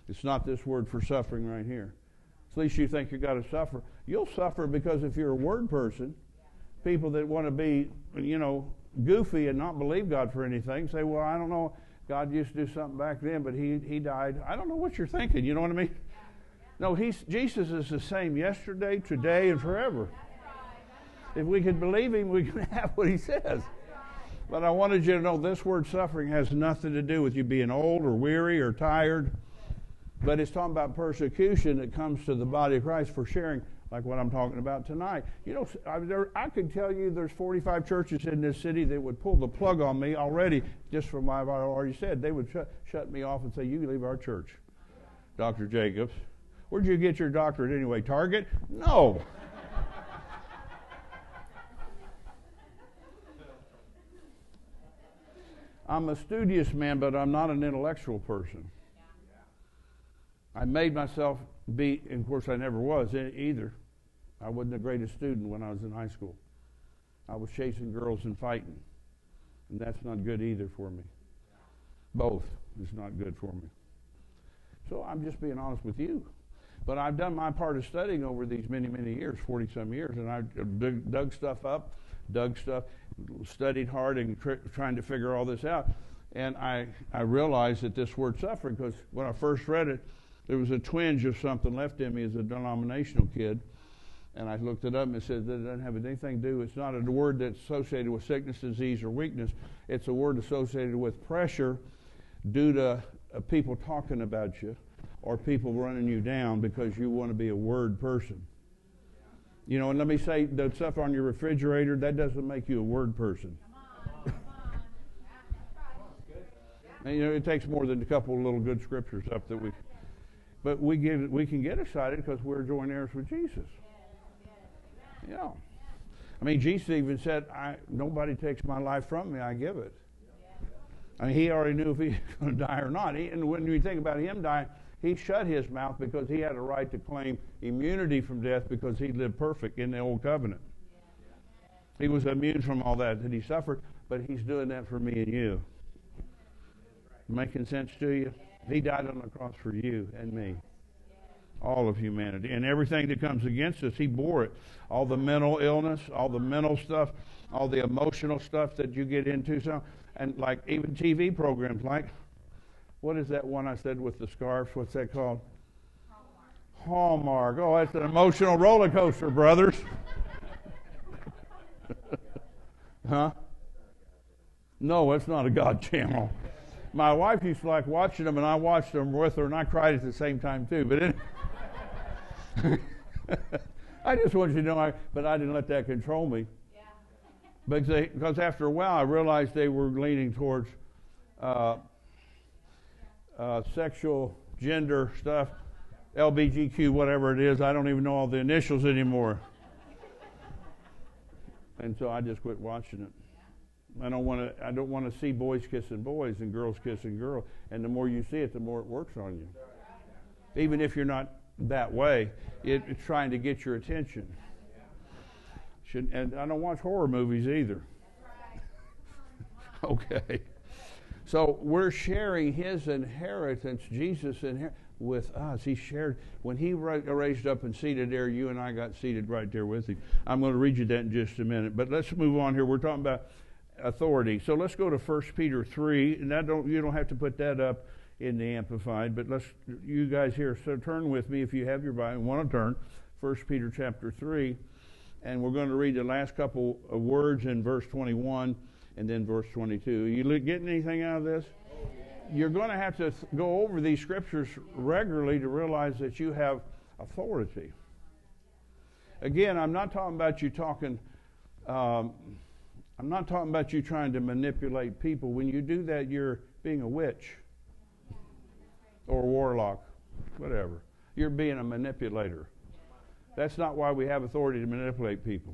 It's not this word for suffering right here. At least you think you've got to suffer. You'll suffer because if you're a word person, people that want to be, you know, goofy and not believe God for anything say, well, I don't know, God used to do something back then, but he, he died. I don't know what you're thinking, you know what I mean? No, he's, Jesus is the same yesterday, today, and forever. If we could believe him, we can have what he says. But I wanted you to know this word suffering has nothing to do with you being old or weary or tired. But it's talking about persecution that comes to the body of Christ for sharing, like what I'm talking about tonight. You know, I, there, I could tell you there's forty-five churches in this city that would pull the plug on me already, just from what I've already said. They would sh shut me off and say, you leave our church, Doctor Jacobs. Where'd you get your doctorate anyway, Target? No. I'm a studious man, but I'm not an intellectual person. I made myself be, and of course I never was either. I wasn't the greatest student when I was in high school. I was chasing girls and fighting. And that's not good either for me. Both is not good for me. So I'm just being honest with you. But I've done my part of studying over these many, many years, forty-some years, and I dug, dug stuff up, dug stuff, studied hard and tr trying to figure all this out. And I, I realized that this word suffering, because when I first read it, there was a twinge of something left in me as a denominational kid. And I looked it up and it said that it doesn't have anything to do. It's not a word that's associated with sickness, disease, or weakness. It's a word associated with pressure due to uh, people talking about you or people running you down because you want to be a word person. You know, and let me say, the stuff on your refrigerator, that doesn't make you a word person. And, you know, it takes more than a couple of little good scriptures up that we... But we, give, we can get excited because we're joint heirs with Jesus. Yeah. I mean, Jesus even said, I, nobody takes my life from me, I give it. I mean, he already knew if he was going to die or not. He, and when you think about him dying, he shut his mouth because he had a right to claim immunity from death because he lived perfect in the old covenant. He was immune from all that that he suffered, but he's doing that for me and you. Making sense to you? He died on the cross for you and me, all of humanity. And everything that comes against us, he bore it. All the mental illness, all the mental stuff, all the emotional stuff that you get into. So, and like even T V programs, like, what is that one I said with the scarves? What's that called? Hallmark. Hallmark. Oh, that's an emotional roller coaster, brothers. Huh? No, it's not a God channel. My wife used to like watching them, and I watched them with her, and I cried at the same time too. But it, I just want you to know, I, but I didn't let that control me. Yeah. But they, because after a while, I realized they were leaning towards uh, uh, sexual, gender stuff, L B G Q, whatever it is. I don't even know all the initials anymore. And so I just quit watching it. I don't want to. I don't want to see boys kissing boys and girls kissing girls. And the more you see it, the more it works on you. Even if you're not that way, it, it's trying to get your attention. Should, and I don't watch horror movies either. Okay. So we're sharing his inheritance, Jesus' inheritance, with us. He shared when he raised up and seated there. You and I got seated right there with him. I'm going to read you that in just a minute. But let's move on here. We're talking about authority. So let's go to First Peter three, and I don't, you don't have to put that up in the Amplified, but let's, you guys here, so turn with me if you have your Bible, want to turn, First Peter chapter three, and we're going to read the last couple of words in verse twenty-one and then verse twenty-two. Are you getting anything out of this? You're going to have to go over these scriptures regularly to realize that you have authority. Again, I'm not talking about you talking... Um, I'm not talking about you trying to manipulate people. When you do that, you're being a witch or a warlock, whatever. You're being a manipulator. That's not why we have authority to manipulate people.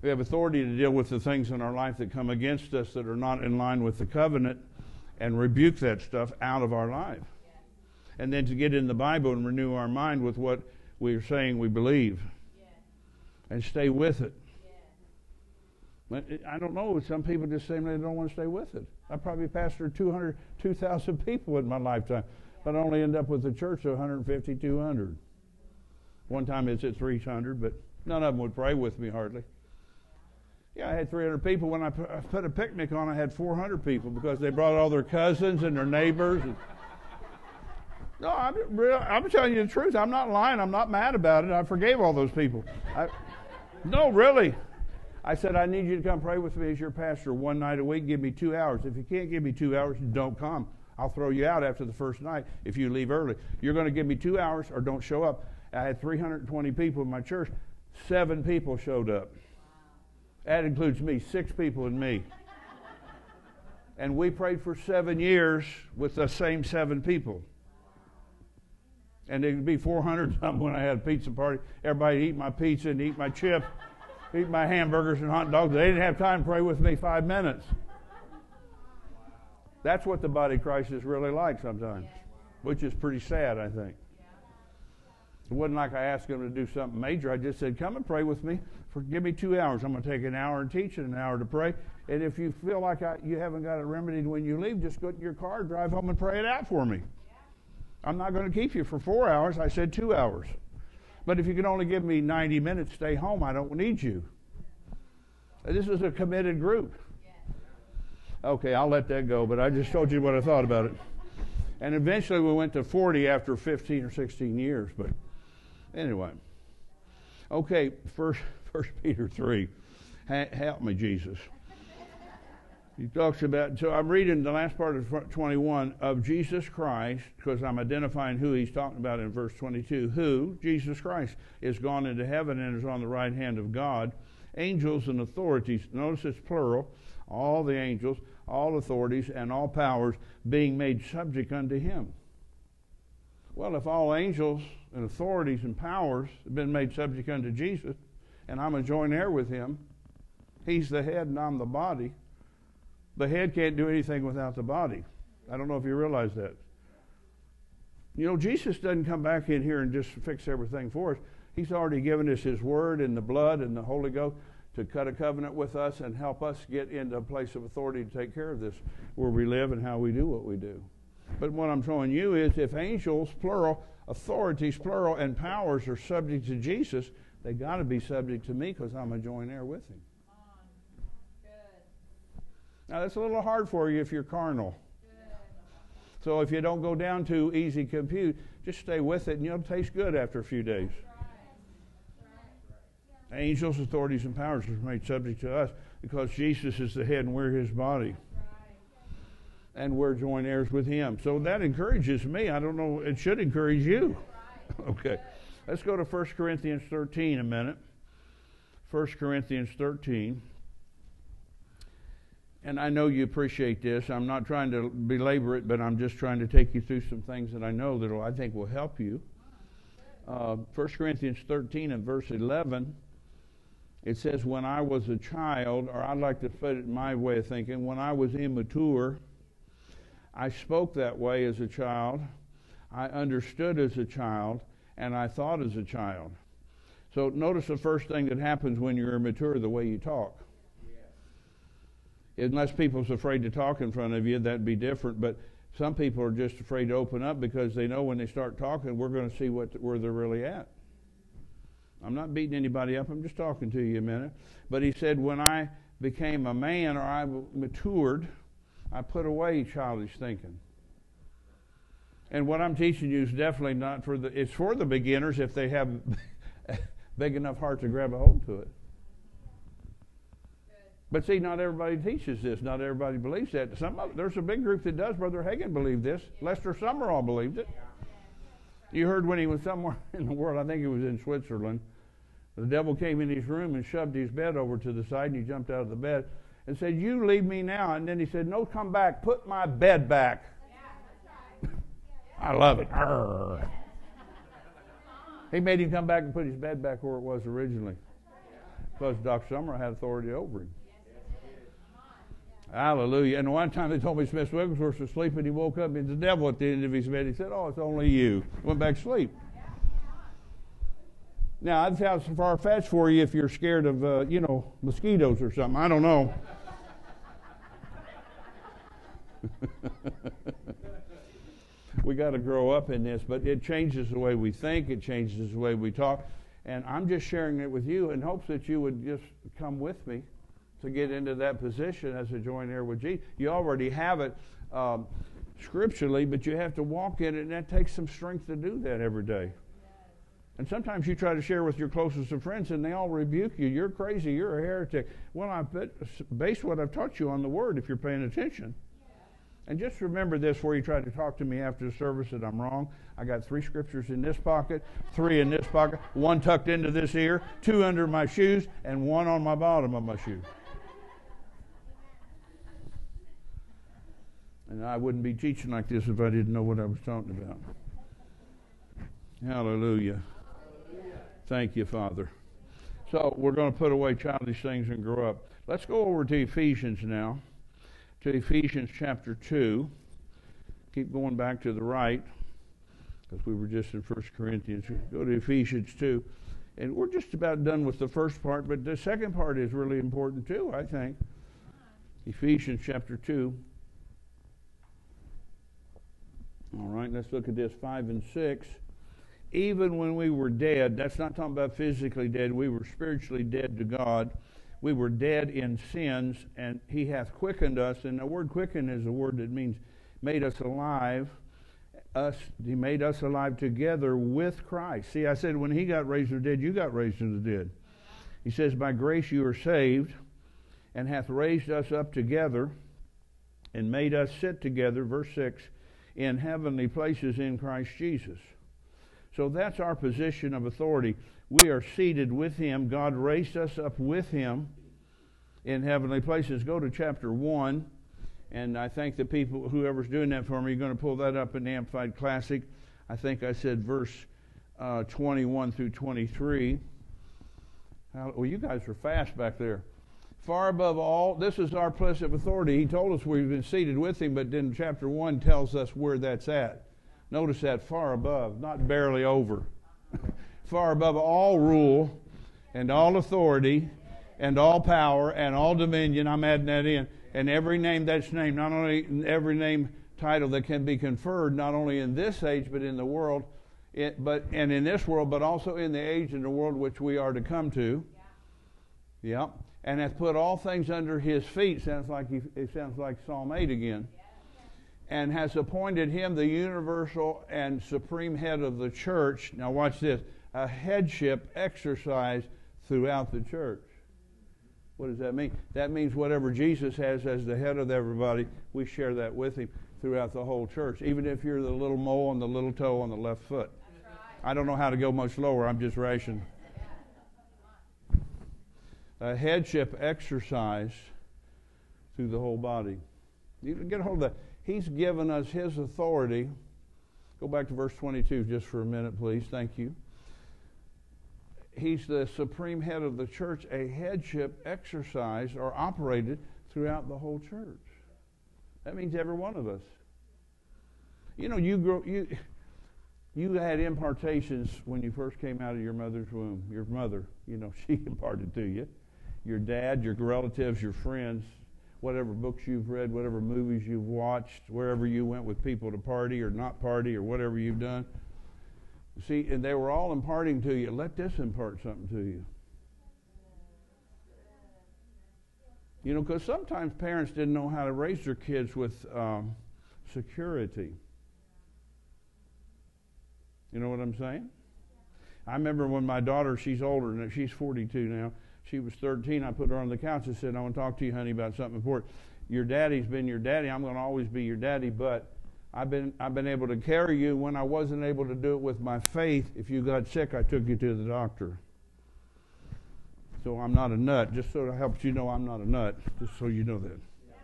We have authority to deal with the things in our life that come against us that are not in line with the covenant and rebuke that stuff out of our life. And then to get in the Bible and renew our mind with what we're saying we believe and stay with it. I don't know. Some people just say they don't want to stay with it. I probably pastored two hundred, two thousand people in my lifetime, but I only end up with a church of one hundred fifty, two hundred. One time it's at three hundred, but none of them would pray with me hardly. Yeah, I had three hundred people. When I put a picnic on, I had four hundred people because they brought all their cousins and their neighbors. And... No, I'm, I'm telling you the truth. I'm not lying. I'm not mad about it. I forgave all those people. I... No, really. I said, I need you to come pray with me as your pastor one night a week. Give me two hours. If you can't give me two hours, don't come. I'll throw you out after the first night if you leave early. You're going to give me two hours or don't show up. I had three hundred twenty people in my church. Seven people showed up. Wow. That includes me, six people and me. And we prayed for seven years with the same seven people. Wow. And it would be four hundred times when I had a pizza party. Everybody would eat my pizza and eat my chip, eat my hamburgers and hot dogs. They didn't have time to pray with me five minutes. That's what the body of Christ is really like sometimes, which is pretty sad, I think. It wasn't like I asked them to do something major. I just said, come and pray with me. For, give me two hours. I'm going to take an hour and teach and an hour to pray. And if you feel like I, you haven't got it remedied when you leave, just go to your car, drive home and pray it out for me. Yeah. I'm not going to keep you for four hours. I said two hours. But if you can only give me ninety minutes, stay home. I don't need you. This is a committed group. Yeah. Okay, I'll let that go, but I just told you what I thought about it. And eventually we went to forty after fifteen or sixteen years, but... Anyway, okay, first, first Peter three, ha help me, Jesus. He talks about, so I'm reading the last part of twenty-one, of Jesus Christ, because I'm identifying who he's talking about in verse twenty-two, who, Jesus Christ, is gone into heaven and is on the right hand of God. Angels and authorities, notice it's plural, all the angels, all authorities, and all powers being made subject unto him. Well, if all angels and authorities and powers have been made subject unto Jesus, and I'm a joint heir with him, he's the head and I'm the body. The head can't do anything without the body. I don't know if you realize that. You know, Jesus doesn't come back in here and just fix everything for us. He's already given us his word and the blood and the Holy Ghost to cut a covenant with us and help us get into a place of authority to take care of this, where we live and how we do what we do. But what I'm showing you is if angels, plural, authorities, plural, and powers are subject to Jesus, they got to be subject to me because I'm a joint heir with him. Good. Now, that's a little hard for you if you're carnal. Good. So if you don't go down to easy compute, just stay with it, and you'll taste good after a few days. That's right. That's right. Angels, authorities, and powers are made subject to us because Jesus is the head and we're his body. And we're joint heirs with him. So that encourages me. I don't know, it should encourage you. Okay, let's go to First Corinthians thirteen a minute. First Corinthians thirteen. And I know you appreciate this. I'm not trying to belabor it, but I'm just trying to take you through some things that I know that I think will help you. Uh, First Corinthians thirteen and verse eleven. It says, when I was a child, or I'd like to put it in my way of thinking, when I was immature, I spoke that way as a child, I understood as a child, and I thought as a child. So notice the first thing that happens when you're immature, the way you talk. Yeah. Unless people's afraid to talk in front of you, that'd be different, but some people are just afraid to open up because they know when they start talking, we're going to see what, where they're really at. I'm not beating anybody up, I'm just talking to you a minute. But he said, when I became a man, or I matured, I put away childish thinking. And what I'm teaching you is definitely not for the, it's for the beginners if they have big enough heart to grab a hold to it. Good. But see, not everybody teaches this. Not everybody believes that. Some of, there's a big group that does. Brother Hagin believed this. Yeah. Lester Summerall believed it. Yeah. You heard when he was somewhere in the world, I think he was in Switzerland, the devil came in his room and shoved his bed over to the side, and he jumped out of the bed and said, you leave me now. And then he said, no, come back. Put my bed back. Yeah, that's right. I love it. He made him come back and put his bed back where it was originally. Because Doctor Summerall had authority over him. Hallelujah. And one time they told me Smith Wigglesworth was asleep and he woke up and the devil at the end of his bed. He said, oh, it's only you. Went back to sleep. Now, I'd have some far-fetched for you if you're scared of, uh, you know, mosquitoes or something. I don't know. We got to grow up in this, but it changes the way we think. It changes the way we talk. And I'm just sharing it with you in hopes that you would just come with me to get into that position as a joint heir with Jesus. You already have it um, scripturally, but you have to walk in it, and that takes some strength to do that every day. And sometimes you try to share with your closest of friends, and they all rebuke you. You're crazy. You're a heretic. Well, I base what I've taught you on the Word if you're paying attention. And just remember this before you try to talk to me after the service that I'm wrong. I got three scriptures in this pocket, three in this pocket, one tucked into this ear, two under my shoes, and one on my bottom of my shoe. And I wouldn't be teaching like this if I didn't know what I was talking about. Hallelujah. Thank you, Father. So we're going to put away childish things and grow up. Let's go over to Ephesians now, to Ephesians chapter two. Keep going back to the right, because we were just in First Corinthians. Go to Ephesians two. And we're just about done with the first part, but the second part is really important too, I think. Ephesians chapter two. All right, let's look at this, five and six. Even when we were dead, that's not talking about physically dead, we were spiritually dead to God. We were dead in sins, and he hath quickened us. And the word quicken is a word that means made us alive. Us, he made us alive together with Christ. See, I said when he got raised from the dead, you got raised from the dead. He says, by grace you are saved, and hath raised us up together, and made us sit together, verse six, in heavenly places in Christ Jesus. So that's our position of authority. We are seated with him. God raised us up with him in heavenly places. Go to chapter one, and I think the people, whoever's doing that for me, you're going to pull that up in the Amplified Classic. I think I said verse uh, twenty-one through twenty-three. How, well, you guys are fast back there. Far above all, this is our place of authority. He told us we've been seated with him, but then chapter one tells us where that's at. Notice that, far above, not barely over. Far above all rule and all authority and all power and all dominion, I'm adding that in, and every name that's named, not only every name, title that can be conferred, not only in this age but in the world, it, but and in this world, but also in the age and the world which we are to come to. Yeah. Yeah. And hath put all things under his feet. Sounds like he, it sounds like Psalm eight again. And has appointed him the universal and supreme head of the church. Now watch this. A headship exercised throughout the church. What does that mean? That means whatever Jesus has as the head of everybody, we share that with him throughout the whole church. Even if you're the little mole and the little toe on the left foot. That's right. I don't know how to go much lower. I'm just rationing. A headship exercised through the whole body. You can get a hold of that. He's given us his authority. Go back to verse twenty-two just for a minute, please. Thank you. He's the supreme head of the church, a headship exercised or operated throughout the whole church. That means every one of us. You know, you grow, you, you had impartations when you first came out of your mother's womb. Your mother, you know, she imparted to you. Your dad, your relatives, your friends, whatever books you've read, whatever movies you've watched, wherever you went with people to party or not party or whatever you've done. See, and they were all imparting to you. Let this impart something to you. You know, because sometimes parents didn't know how to raise their kids with um, security. You know what I'm saying? I remember when my daughter, she's older now, she's forty-two now, she was thirteen. I put her on the couch and said, I want to talk to you, honey, about something important. Your daddy's been your daddy. I'm going to always be your daddy, but I've been, I've been able to carry you when I wasn't able to do it with my faith. If you got sick, I took you to the doctor. So I'm not a nut. Just so it helps you know I'm not a nut, just so you know that. Yeah.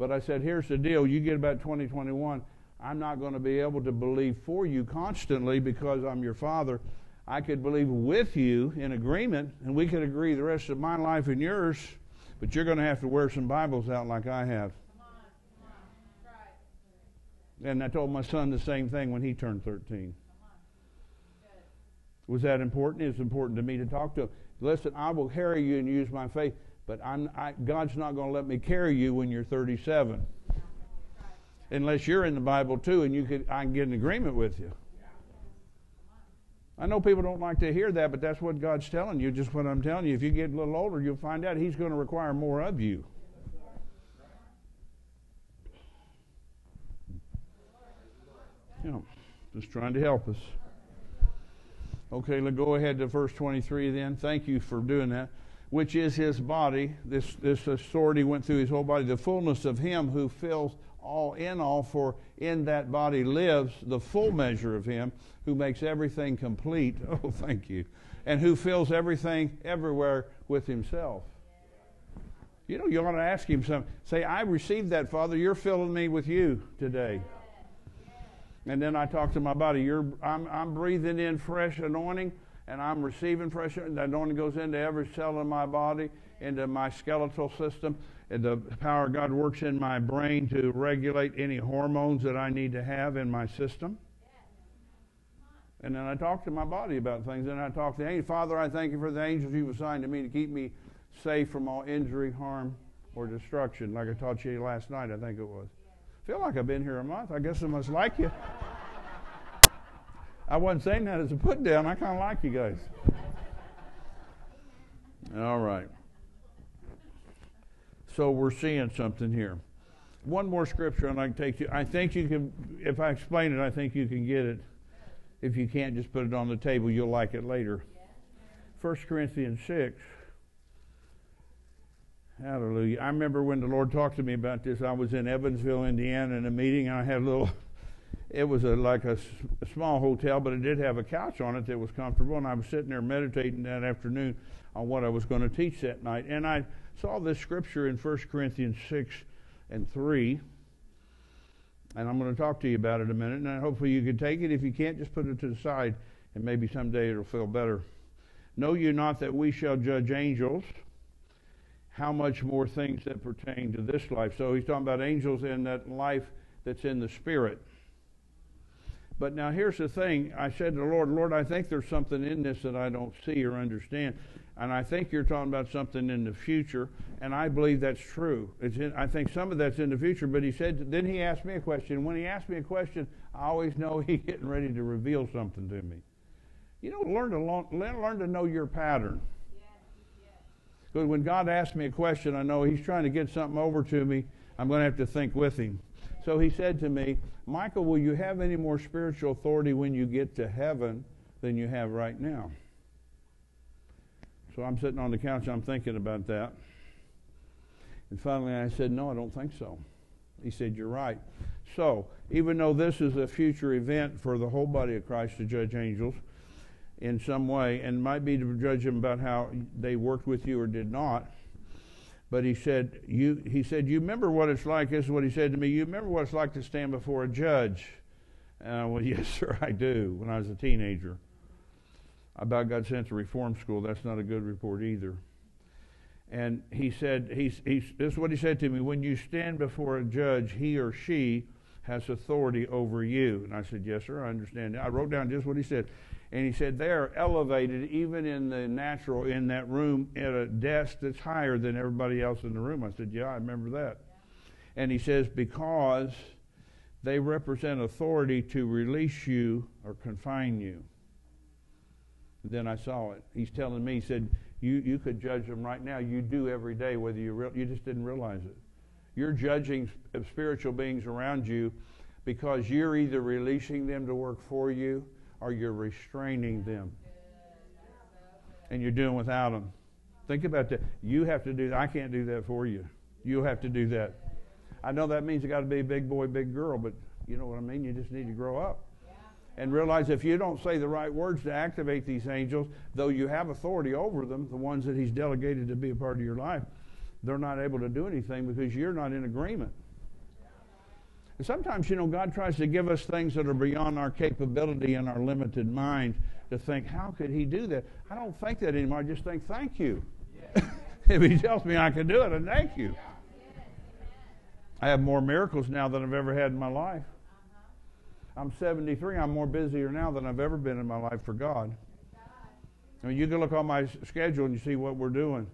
But I said, here's the deal. You get about twenty, twenty-one, I'm not going to be able to believe for you constantly because I'm your father. I could believe with you in agreement, and we could agree the rest of my life and yours, but you're going to have to wear some Bibles out like I have. Come on, come on. Right. And I told my son the same thing when he turned thirteen. Was that important? It's important to me to talk to him. Listen, I will carry you and use my faith, but I'm, I, God's not going to let me carry you when you're thirty-seven. Unless you're in the Bible too, and you could, I can get an agreement with you. I know people don't like to hear that, but that's what God's telling you, just what I'm telling you. If you get a little older, you'll find out He's going to require more of you. You know, just trying to help us. Okay, let's go ahead to verse twenty-three then. Thank you for doing that. Which is His body. This, this authority went through His whole body. The fullness of Him who fills all in all, for in that body lives the full measure of Him who makes everything complete. Oh, thank you. And who fills everything everywhere with Himself. You know, you ought to ask Him something. Say, I received that, Father. You're filling me with You today. And then I talk to my body. You're, I'm, I'm breathing in fresh anointing, and I'm receiving fresh anointing. That anointing goes into every cell in my body, into my skeletal system. And the power of God works in my brain to regulate any hormones that I need to have in my system. And then I talk to my body about things. And I talk to the angel. Father, I thank You for the angels You've assigned to me to keep me safe from all injury, harm, or destruction. Like I taught you last night, I think it was. I feel like I've been here a month. I guess I must like you. I wasn't saying that as a put down. I kind of like you guys. All right. So we're seeing something here. One more scripture and I can take you. I think you can, if I explain it, I think you can get it. If you can't, just put it on the table. You'll like it later. First Corinthians six. Hallelujah. I remember when the Lord talked to me about this, I was in Evansville, Indiana in a meeting, and I had a little, it was a, like a, a small hotel, but it did have a couch on it that was comfortable, and I was sitting there meditating that afternoon on what I was going to teach that night. And I saw this scripture in First Corinthians six and three, and I'm going to talk to you about it in a minute, and hopefully you can take it. If you can't, just put it to the side, and maybe someday it'll feel better. Know you not that we shall judge angels? How much more things that pertain to this life? So he's talking about angels in that life that's in the spirit. But now here's the thing. I said to the Lord, Lord, I think there's something in this that I don't see or understand. And I think You're talking about something in the future, and I believe that's true. It's in, I think some of that's in the future, but he said, then he asked me a question. When he asked me a question, I always know he's getting ready to reveal something to me. You know, learn to, long, learn to know your pattern. Because when God asks me a question, I know He's trying to get something over to me. I'm going to have to think with Him. So He said to me, Michael, will you have any more spiritual authority when you get to heaven than you have right now? So I'm sitting on the couch, I'm thinking about that. And finally I said, no, I don't think so. He said, you're right. So even though this is a future event for the whole body of Christ to judge angels, in some way, and might be to judge them about how they worked with you or did not. But he said, you, he said, you remember what it's like, this is what he said to me, you remember what it's like to stand before a judge? Uh, well, yes, sir, I do, when I was a teenager. I about got sent to reform school. That's not a good report either. And he said, he's, he's, this is what he said to me, when you stand before a judge, he or she has authority over you. And I said, yes, sir, I understand. I wrote down just what he said. And he said, they are elevated, even in the natural, in that room, at a desk that's higher than everybody else in the room. I said, yeah, I remember that. Yeah. And he says, because they represent authority to release you or confine you. Then I saw it. He's telling me, he said, you, you could judge them right now. You do every day, whether you, re you just didn't realize it. You're judging spiritual beings around you because you're either releasing them to work for you, or you're restraining them, and you're doing without them. Think about that. You have to do that. I can't do that for you. You have to do that. I know that means you got to be a big boy, big girl, but you know what I mean? You just need to grow up and realize if you don't say the right words to activate these angels, though you have authority over them, the ones that He's delegated to be a part of your life, they're not able to do anything because you're not in agreement. And sometimes, you know, God tries to give us things that are beyond our capability and our limited mind to think, how could he do that? I don't think that anymore. I just think, thank you. Yeah. If he tells me I can do it, I thank you. Yeah. I have more miracles now than I've ever had in my life. Uh-huh. I'm seventy-three. I'm more busier now than I've ever been in my life for God. I mean, you can look on my schedule and you see what we're doing.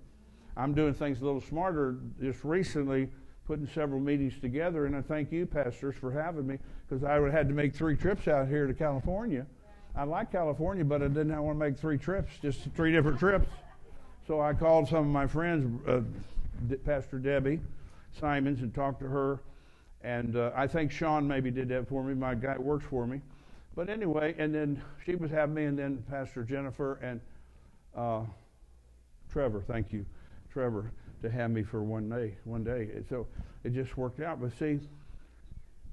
I'm doing things a little smarter just recently, putting several meetings together, and I thank you, pastors, for having me, because I would have had to make three trips out here to California. I like California, but I didn't want to make three trips, just three different trips. So I called some of my friends, uh, De- Pastor Debbie Simons, and talked to her, and uh, I think Sean maybe did that for me. My guy works for me. But anyway, and then she was having me, and then Pastor Jennifer and uh, Trevor, thank you, Trevor, to have me for one day, one day. And so it just worked out. But see,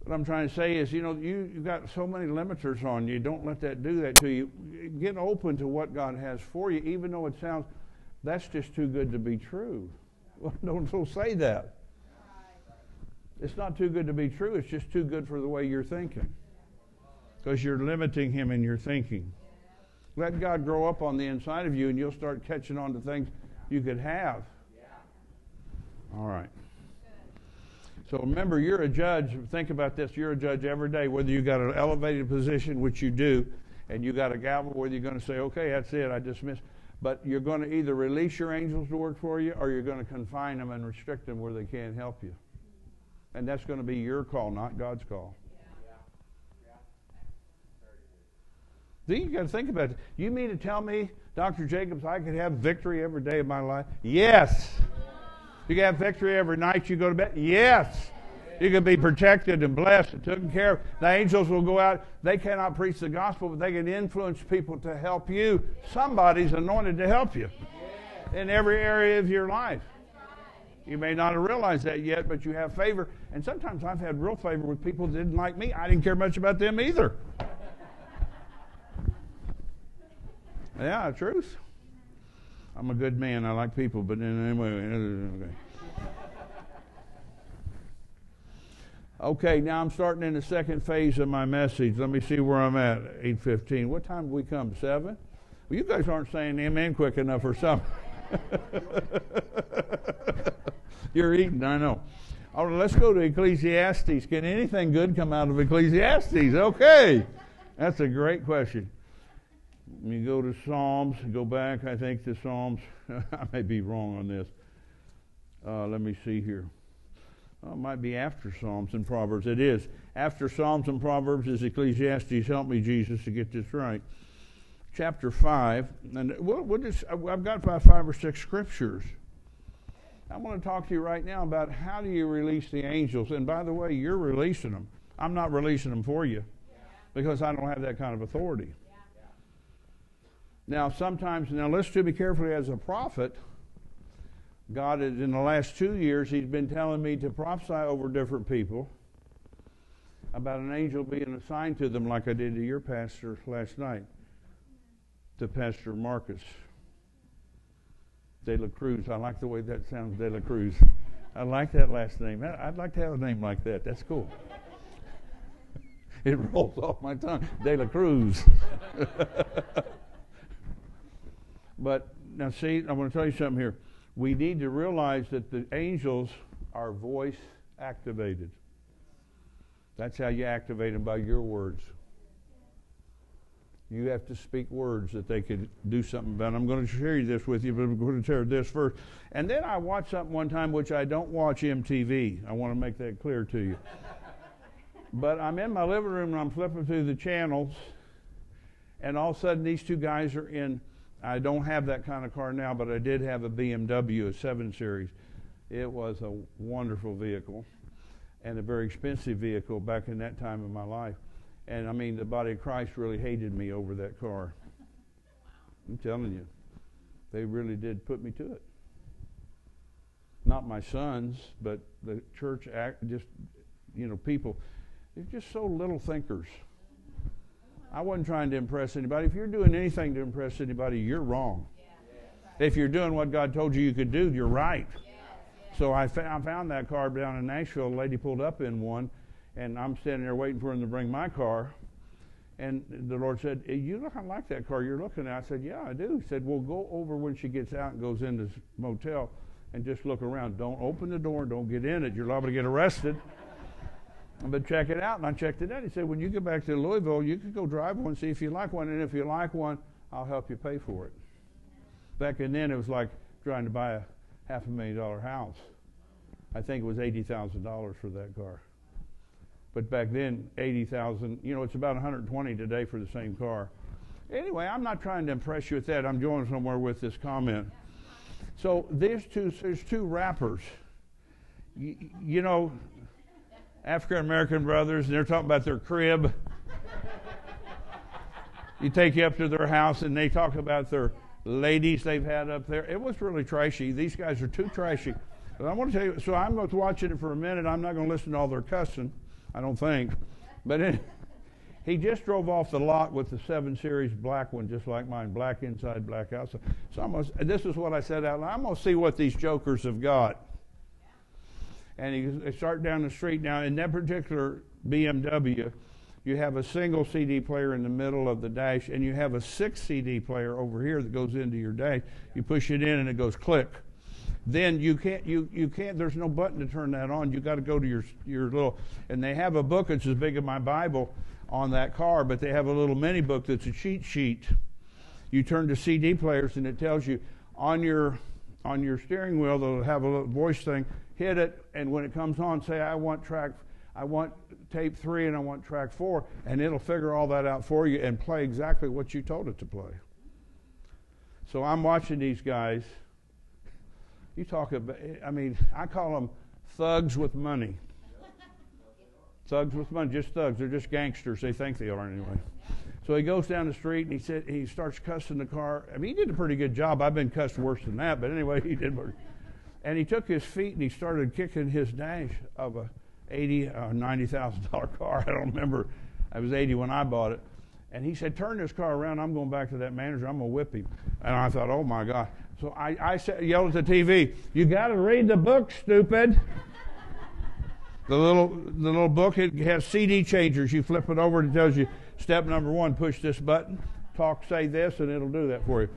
what I'm trying to say is, you know, you, you've got so many limiters on you. Don't let that do that to you. Get open to what God has for you, even though it sounds, that's just too good to be true. Well, don't so say that. It's not too good to be true. It's just too good for the way you're thinking, because you're limiting him in your thinking. Let God grow up on the inside of you, and you'll start catching on to things you could have. All right. So remember, you're a judge. Think about this. You're a judge every day, whether you got an elevated position, which you do, and you got a gavel, whether you're going to say, okay, that's it, I dismiss. But you're going to either release your angels to work for you, or you're going to confine them and restrict them where they can't help you. And that's going to be your call, not God's call. Then you got to think about it. You mean to tell me, Doctor Jacobs, I could have victory every day of my life? Yes. You can have victory every night you go to bed? Yes. You can be protected and blessed and taken care of. The angels will go out. They cannot preach the gospel, but they can influence people to help you. Somebody's anointed to help you in every area of your life. You may not have realized that yet, but you have favor. And sometimes I've had real favor with people that didn't like me. I didn't care much about them either. Yeah, truth. I'm a good man. I like people, but then anyway. Okay, now I'm starting in the second phase of my message. Let me see where I'm at. eight fifteen. What time did we come? seven? Well, you guys aren't saying amen quick enough or something. You're eating, I know. All right, let's go to Ecclesiastes. Can anything good come out of Ecclesiastes? Okay. That's a great question. Let me go to Psalms, go back, I think, to Psalms. I may be wrong on this. Uh, let me see here. Oh, it might be after Psalms and Proverbs. It is. After Psalms and Proverbs is Ecclesiastes. Help me, Jesus, to get this right. Chapter five. And what, what is, I've got about five or six scriptures. I want to talk to you right now about how do you release the angels. And by the way, you're releasing them. I'm not releasing them for you because I don't have that kind of authority. Now, sometimes, now listen to me carefully as a prophet. God, is, in the last two years, he's been telling me to prophesy over different people about an angel being assigned to them, like I did to your pastor last night, to Pastor Marcus De La Cruz. I like the way that sounds, De La Cruz. I like that last name. I'd like to have a name like that. That's cool. It rolls off my tongue. De La Cruz. But now see, I'm going to tell you something here. We need to realize that the angels are voice activated. That's how you activate them, by your words. You have to speak words that they could do something about. I'm going to share this with you, but I'm going to share this first. And then I watched something one time, which I don't watch M T V. I want to make that clear to you. But I'm in my living room and I'm flipping through the channels, and all of a sudden these two guys are in. I don't have that kind of car now, but I did have a B M W, a seven series. It was a wonderful vehicle and a very expensive vehicle back in that time of my life. And, I mean, the body of Christ really hated me over that car. I'm telling you, they really did put me to it. Not my sons, but the church, act, just, you know, people. They're just so little thinkers. I wasn't trying to impress anybody. If you're doing anything to impress anybody, you're wrong. Yeah. Yeah. If you're doing what God told you you could do, you're right. Yeah. Yeah. So I, fa- I found that car down in Nashville. A lady pulled up in one, and I'm standing there waiting for him to bring my car. And the Lord said, you look like that car you're looking at. I said, yeah, I do. He said, well, go over when she gets out and goes in this motel and just look around. Don't open the door and don't get in it. You're liable to get arrested. But check it out. And I checked it out. He said, when you get back to Louisville, you can go drive one, see if you like one. And if you like one, I'll help you pay for it. Back and then, it was like trying to buy a half a million dollar house. I think it was eighty thousand dollars for that car. But back then, eighty thousand dollars, you know, it's about one hundred twenty thousand dollars today for the same car. Anyway, I'm not trying to impress you with that. I'm going somewhere with this comment. So there's two, there's two rappers. You, you know, African-American brothers, and they're talking about their crib. You take you up to their house, and they talk about their ladies they've had up there. It was really trashy. These guys are too trashy. But I want to tell you, so I'm going to watch it for a minute. I'm not going to listen to all their cussing. I don't think, but it, he just drove off the lot with the seven series black one, just like mine, black inside, black outside. So I'm gonna, this is what I said out loud. I'm gonna see what these jokers have got. And he, they start down the street. Now in that particular B M W, you have a single C D player in the middle of the dash, and you have a six C D player over here that goes into your dash. You push it in, and it goes click. Then you can't, you, you can't, there's no button to turn that on. You got to go to your, your little, and they have a book that's as big as my Bible on that car, but they have a little mini book that's a cheat sheet. You turn to C D players and it tells you on your, on your steering wheel, they'll have a little voice thing, hit it, and when it comes on, say, I want track, I want tape three and I want track four, and it'll figure all that out for you and play exactly what you told it to play. So I'm watching these guys. You talk about, I mean, I call them thugs with money. Thugs with money, just thugs. They're just gangsters. They think they are anyway. So he goes down the street and he said he starts cussing the car. I mean, he did a pretty good job. I've been cussed worse than that, but anyway, he did work. And he took his feet and he started kicking his dash of a eighty or ninety thousand dollar car. I don't remember. I was eighty when I bought it. And he said, turn this car around. I'm going back to that manager. I'm going to whip him. And I thought, oh, my God. So I, I said, yelled at the T V, you got to read the book, stupid. The little, the little book, it has C D changers. You flip it over and it tells you, step number one, push this button, talk, say this, and it'll do that for you.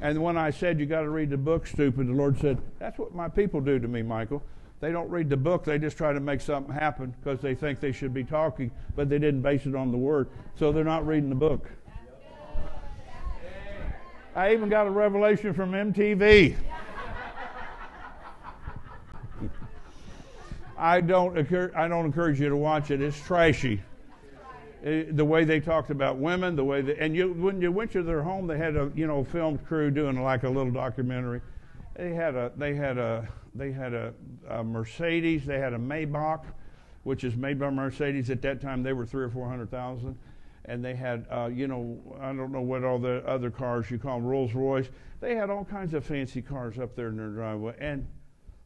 And when I said, you got to read the book, stupid, the Lord said, that's what my people do to me, Michael. They don't read the book. They just try to make something happen because they think they should be talking, but they didn't base it on the Word, so they're not reading the book. I even got a revelation from M T V. I don't, I don't encourage you to watch it. It's trashy. It, the way they talked about women, the way they, and you, when you went to their home, they had a you know film crew doing like a little documentary. They had a they had a they had a, a Mercedes. They had a Maybach, which is made by Mercedes at that time. They were three or four hundred thousand, and they had uh, you know I don't know what all the other cars you call them, Rolls Royce. They had all kinds of fancy cars up there in their driveway, and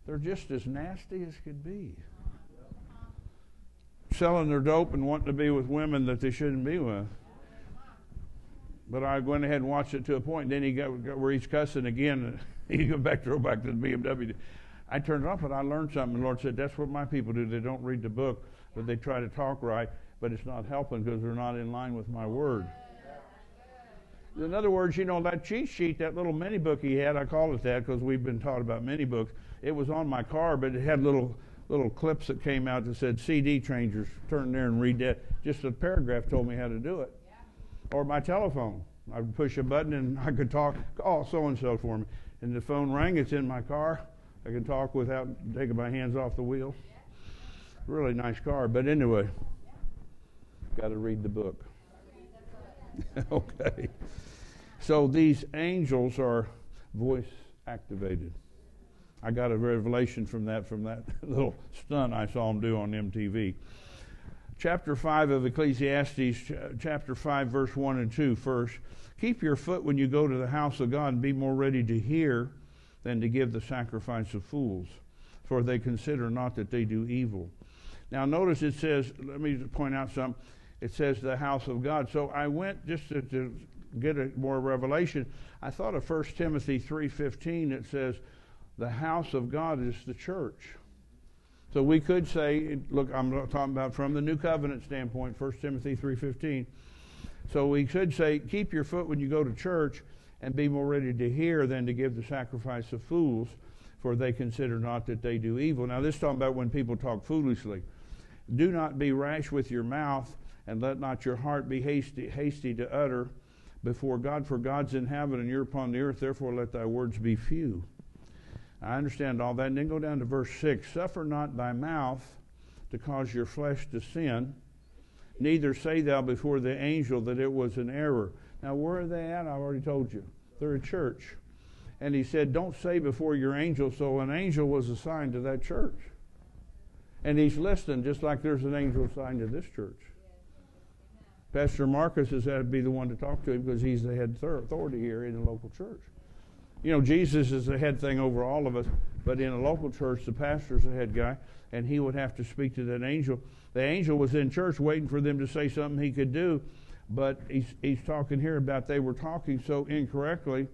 they're just as nasty as could be, selling their dope and wanting to be with women that they shouldn't be with. But I went ahead and watched it to a point. And then he got, got where he's cussing again. He go back, throw back to the B M W. I turned it off, and I learned something. The Lord said, that's what my people do. They don't read the book, but they try to talk right, but it's not helping because they're not in line with my word. In other words, you know, that cheat sheet, that little mini book he had, I call it that because we've been taught about mini books. It was on my car, but it had little little clips that came out that said C D changers. Turn there and read that. Just a paragraph told me how to do it. Or my telephone. I would push a button, and I could talk, call so-and-so for me. And the phone rang. It's in my car. I can talk without taking my hands off the wheel. Really nice car. But anyway, got to read the book. Okay. So these angels are voice activated. I got a revelation from that, from that little stunt I saw him do on M T V. Chapter five of Ecclesiastes, chapter five, verse one and two first. Keep your foot when you go to the house of God and be more ready to hear than to give the sacrifice of fools, for they consider not that they do evil. Now notice it says, let me point out something. It says the house of God. So I went just to, to get a more revelation. I thought of First Timothy three fifteen. It says, the house of God is the church. So we could say, look, I'm talking about from the New Covenant standpoint, First Timothy three fifteen. So we could say, keep your foot when you go to church and be more ready to hear than to give the sacrifice of fools, for they consider not that they do evil. Now this is talking about when people talk foolishly. Do not be rash with your mouth, and let not your heart be hasty, hasty to utter before God, for God's in heaven and you're upon the earth, therefore let thy words be few. I understand all that. And then go down to verse six. Suffer not thy mouth to cause your flesh to sin, neither say thou before the angel that it was an error. Now where are they at? I've already told you. They're a church. And he said, don't say before your angel, so an angel was assigned to that church. And he's listening, just like there's an angel assigned to this church. Pastor Marcus is had to be the one to talk to him because he's the head authority here in the local church. You know, Jesus is the head thing over all of us, but in a local church, the pastor's the head guy, and he would have to speak to that angel. The angel was in church waiting for them to say something he could do, but he's, he's talking here about they were talking so incorrectly.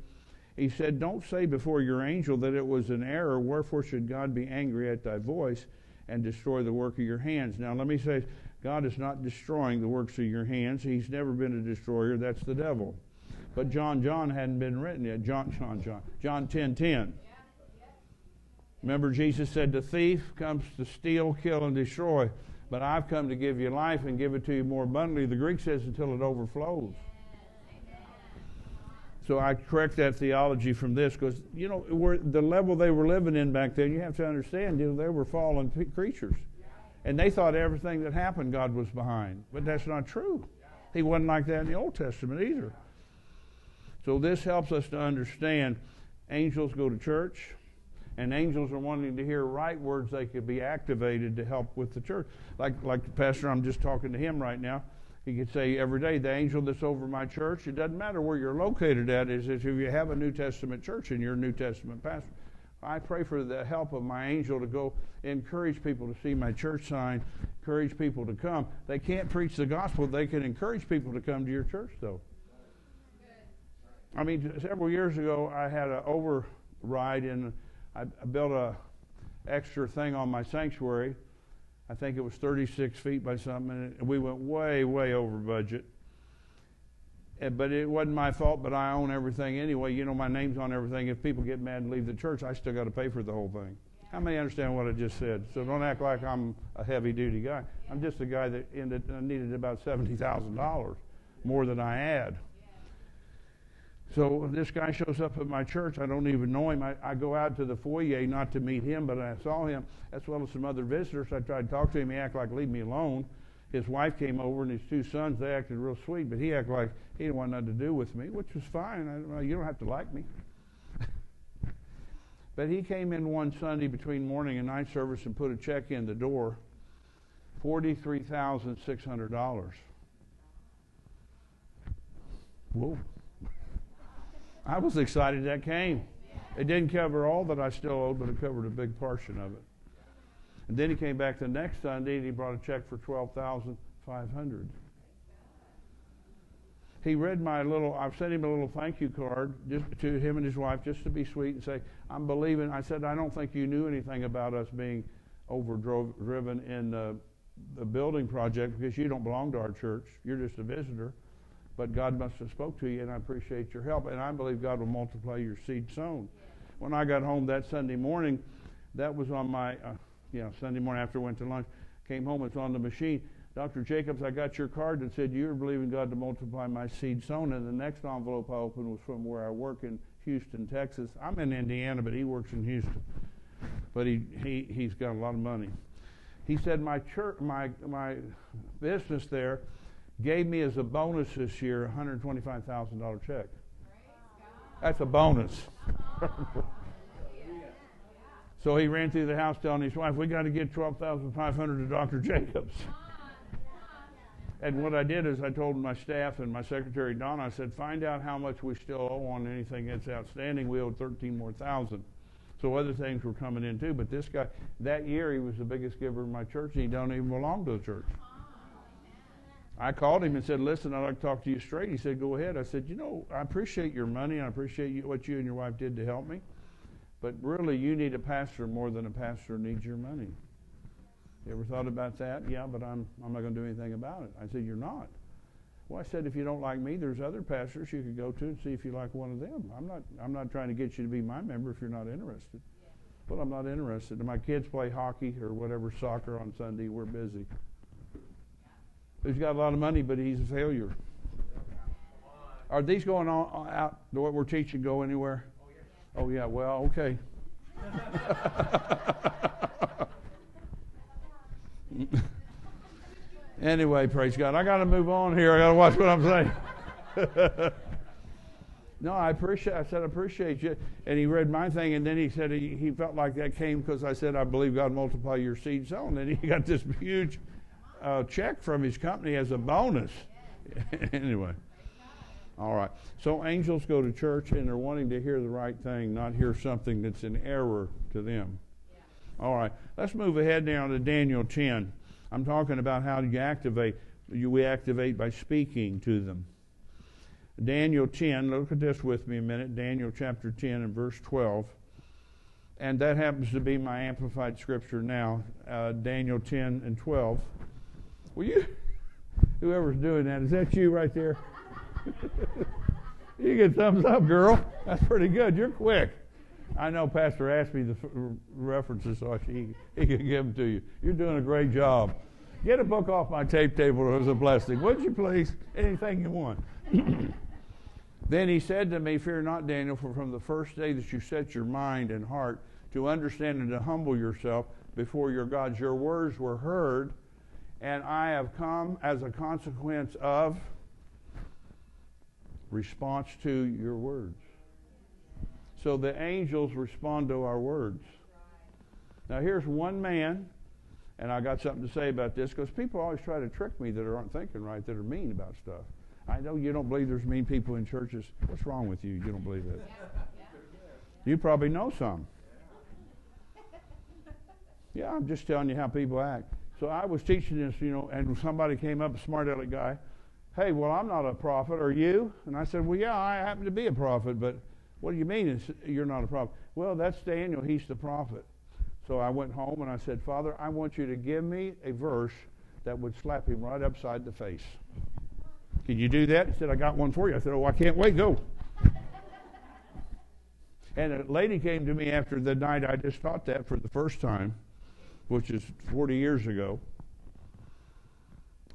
He said, don't say before your angel that it was an error, wherefore should God be angry at thy voice and destroy the work of your hands. Now let me say, God is not destroying the works of your hands. He's never been a destroyer. That's the devil. But John, John hadn't been written yet. John, John, John. John ten ten. Remember Jesus said, the thief comes to steal, kill, and destroy. But I've come to give you life and give it to you more abundantly. The Greek says until it overflows. So I correct that theology from this because, you know, we're, the level they were living in back then, you have to understand, you know, they were fallen creatures. And they thought everything that happened God was behind. But that's not true. He wasn't like that in the Old Testament either. So this helps us to understand angels go to church, and angels are wanting to hear right words they could be activated to help with the church. Like, like the pastor, I'm just talking to him right now. He could say every day, the angel that's over my church, it doesn't matter where you're located at, is if you have a New Testament church and you're a New Testament pastor. I pray for the help of my angel to go encourage people to see my church sign, encourage people to come. They can't preach the gospel. They can encourage people to come to your church, though. I mean, several years ago, I had an override, and I built a extra thing on my sanctuary. I think it was thirty-six feet by something, and we went way, way over budget. But it wasn't my fault, but I own everything anyway. You know, my name's on everything. If people get mad and leave the church, I still got to pay for the whole thing. Yeah. How many understand what I just said? So don't act like I'm a heavy-duty guy. Yeah. I'm just a guy that ended, needed about seventy thousand dollars more than I had. Yeah. So this guy shows up at my church. I don't even know him. I, I go out to the foyer not to meet him, but I saw him, as well as some other visitors. I tried to talk to him. He acted like, leave me alone. His wife came over and his two sons, they acted real sweet, but he acted like he didn't want nothing to do with me, which was fine. I don't know, you don't have to like me. But he came in one Sunday between morning and night service and put a check in the door, forty-three thousand six hundred dollars. Whoa. I was excited that came. It didn't cover all that I still owed, but it covered a big portion of it. And then he came back the next Sunday and he brought a check for twelve thousand five hundred dollars. He read my little, I've sent him a little thank you card just to him and his wife just to be sweet and say, I'm believing. I said, I don't think you knew anything about us being overdriven in the, the building project because you don't belong to our church. You're just a visitor. But God must have spoke to you, and I appreciate your help. And I believe God will multiply your seed sown. When I got home that Sunday morning, that was on my... Uh, Yeah, Sunday morning after I went to lunch, came home, it's on the machine. Doctor Jacobs, I got your card that said you were believing God to multiply my seed sown. And the next envelope I opened was from where I work in Houston, Texas. I'm in Indiana, but he works in Houston. But he, he, he's got a lot of money. He said my, church, my, my business there gave me as a bonus this year a one hundred twenty-five thousand dollars check. That's a bonus. So he ran through the house telling his wife, we got to get twelve thousand five hundred dollars to Doctor Jacobs. And what I did is I told my staff and my secretary, Donna, I said, find out how much we still owe on anything that's outstanding. We owed thirteen more thousand. So other things were coming in too. But this guy, that year he was the biggest giver in my church, and he don't even belong to the church. I called him and said, listen, I'd like to talk to you straight. He said, go ahead. I said, you know, I appreciate your money. I appreciate you, what you and your wife did to help me. But really, you need a pastor more than a pastor needs your money. You ever thought about that? Yeah, but I'm, I'm not going to do anything about it. I said, you're not. Well, I said, if you don't like me, there's other pastors you could go to and see if you like one of them. I'm not, I'm not trying to get you to be my member if you're not interested. Yeah. But I'm not interested. And my kids play hockey or whatever, soccer on Sunday. We're busy. He's got a lot of money, but he's a failure. Are these going on out, what we're teaching, go anywhere? Oh, yeah, well, okay. Anyway, praise God. I got to move on here. I got to watch what I'm saying. No, I appreciate. I said, I appreciate you. And he read my thing, and then he said he, he felt like that came because I said, I believe God multiply your seed sown. And he got this huge uh, check from his company as a bonus. Anyway. All right. So angels go to church, and they're wanting to hear the right thing, not hear something that's an error to them. Yeah. All right. Let's move ahead now to Daniel ten. I'm talking about how you activate. You, we activate by speaking to them. Daniel ten, look at this with me a minute. Daniel chapter ten and verse twelve. And that happens to be my amplified scripture now. Uh, Daniel ten and twelve. Will you? Whoever's doing that, is that you right there? You get thumbs up, girl. That's pretty good. You're quick. I know Pastor asked me the f references, so he, he can give them to you. You're doing a great job. Get a book off my tape table. It was a plastic. Would you please? Anything you want. Then he said to me, fear not, Daniel, for from the first day that you set your mind and heart to understand and to humble yourself before your God, your words were heard, and I have come as a consequence of response to your words. So the angels respond to our words. Now here's one man, and I got something to say about this, because people always try to trick me that aren't thinking right, that are mean about stuff. I know you don't believe there's mean people in churches. What's wrong with you? You don't believe it. You probably know some. Yeah, I'm just telling you how people act. So I was teaching this, you know, and somebody came up, a smart aleck guy. Hey, well, I'm not a prophet, are you? And I said, well, yeah, I happen to be a prophet, but what do you mean it's, you're not a prophet? Well, that's Daniel, he's the prophet. So I went home and I said, Father, I want you to give me a verse that would slap him right upside the face. Can you do that? He said, I got one for you. I said, oh, I can't wait, go. And a lady came to me after the night I just taught that for the first time, which is forty years ago.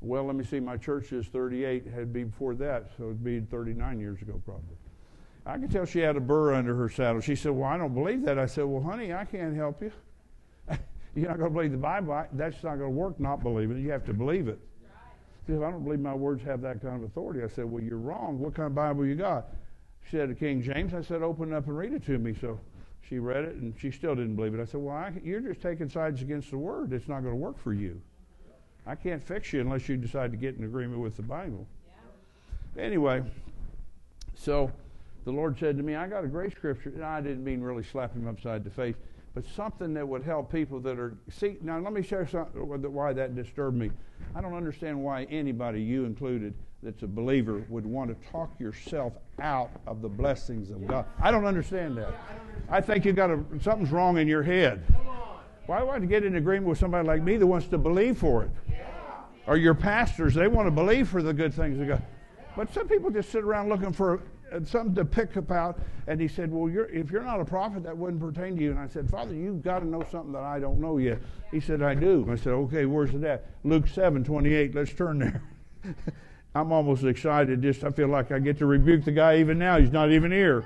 Well, let me see, my church is thirty-eight, had been before that, so it'd be thirty-nine years ago probably. I could tell she had a burr under her saddle. She said, well, I don't believe that. I said, well, honey, I can't help you. You're not going to believe the Bible. I, that's not going to work, not believe it. You have to believe it. Right. She said, I don't believe my words have that kind of authority. I said, well, you're wrong. What kind of Bible you got? She said, a King James. I said, open it up and read it to me. So she read it, and she still didn't believe it. I said, well, I, you're just taking sides against the Word. It's not going to work for you. I can't fix you unless you decide to get in agreement with the Bible. Yeah. Anyway, so the Lord said to me, I got a great scripture. And I didn't mean really slap him upside the face, but something that would help people that are... See, now let me share something why that disturbed me. I don't understand why anybody, you included, that's a believer would want to talk yourself out of the blessings of yeah. God. I don't understand that. Yeah, I, don't understand. I think you got a, something's wrong in your head. Why would I get in agreement with somebody like me that wants to believe for it? Yeah. Or your pastors, they want to believe for the good things of God. But some people just sit around looking for something to pick about. And he said, well, you're, if you're not a prophet, that wouldn't pertain to you. And I said, Father, you've got to know something that I don't know yet. He said, I do. I said, okay, where's that? Luke seven twenty-eight, let's turn there. I'm almost excited. Just I feel like I get to rebuke the guy even now. He's not even here.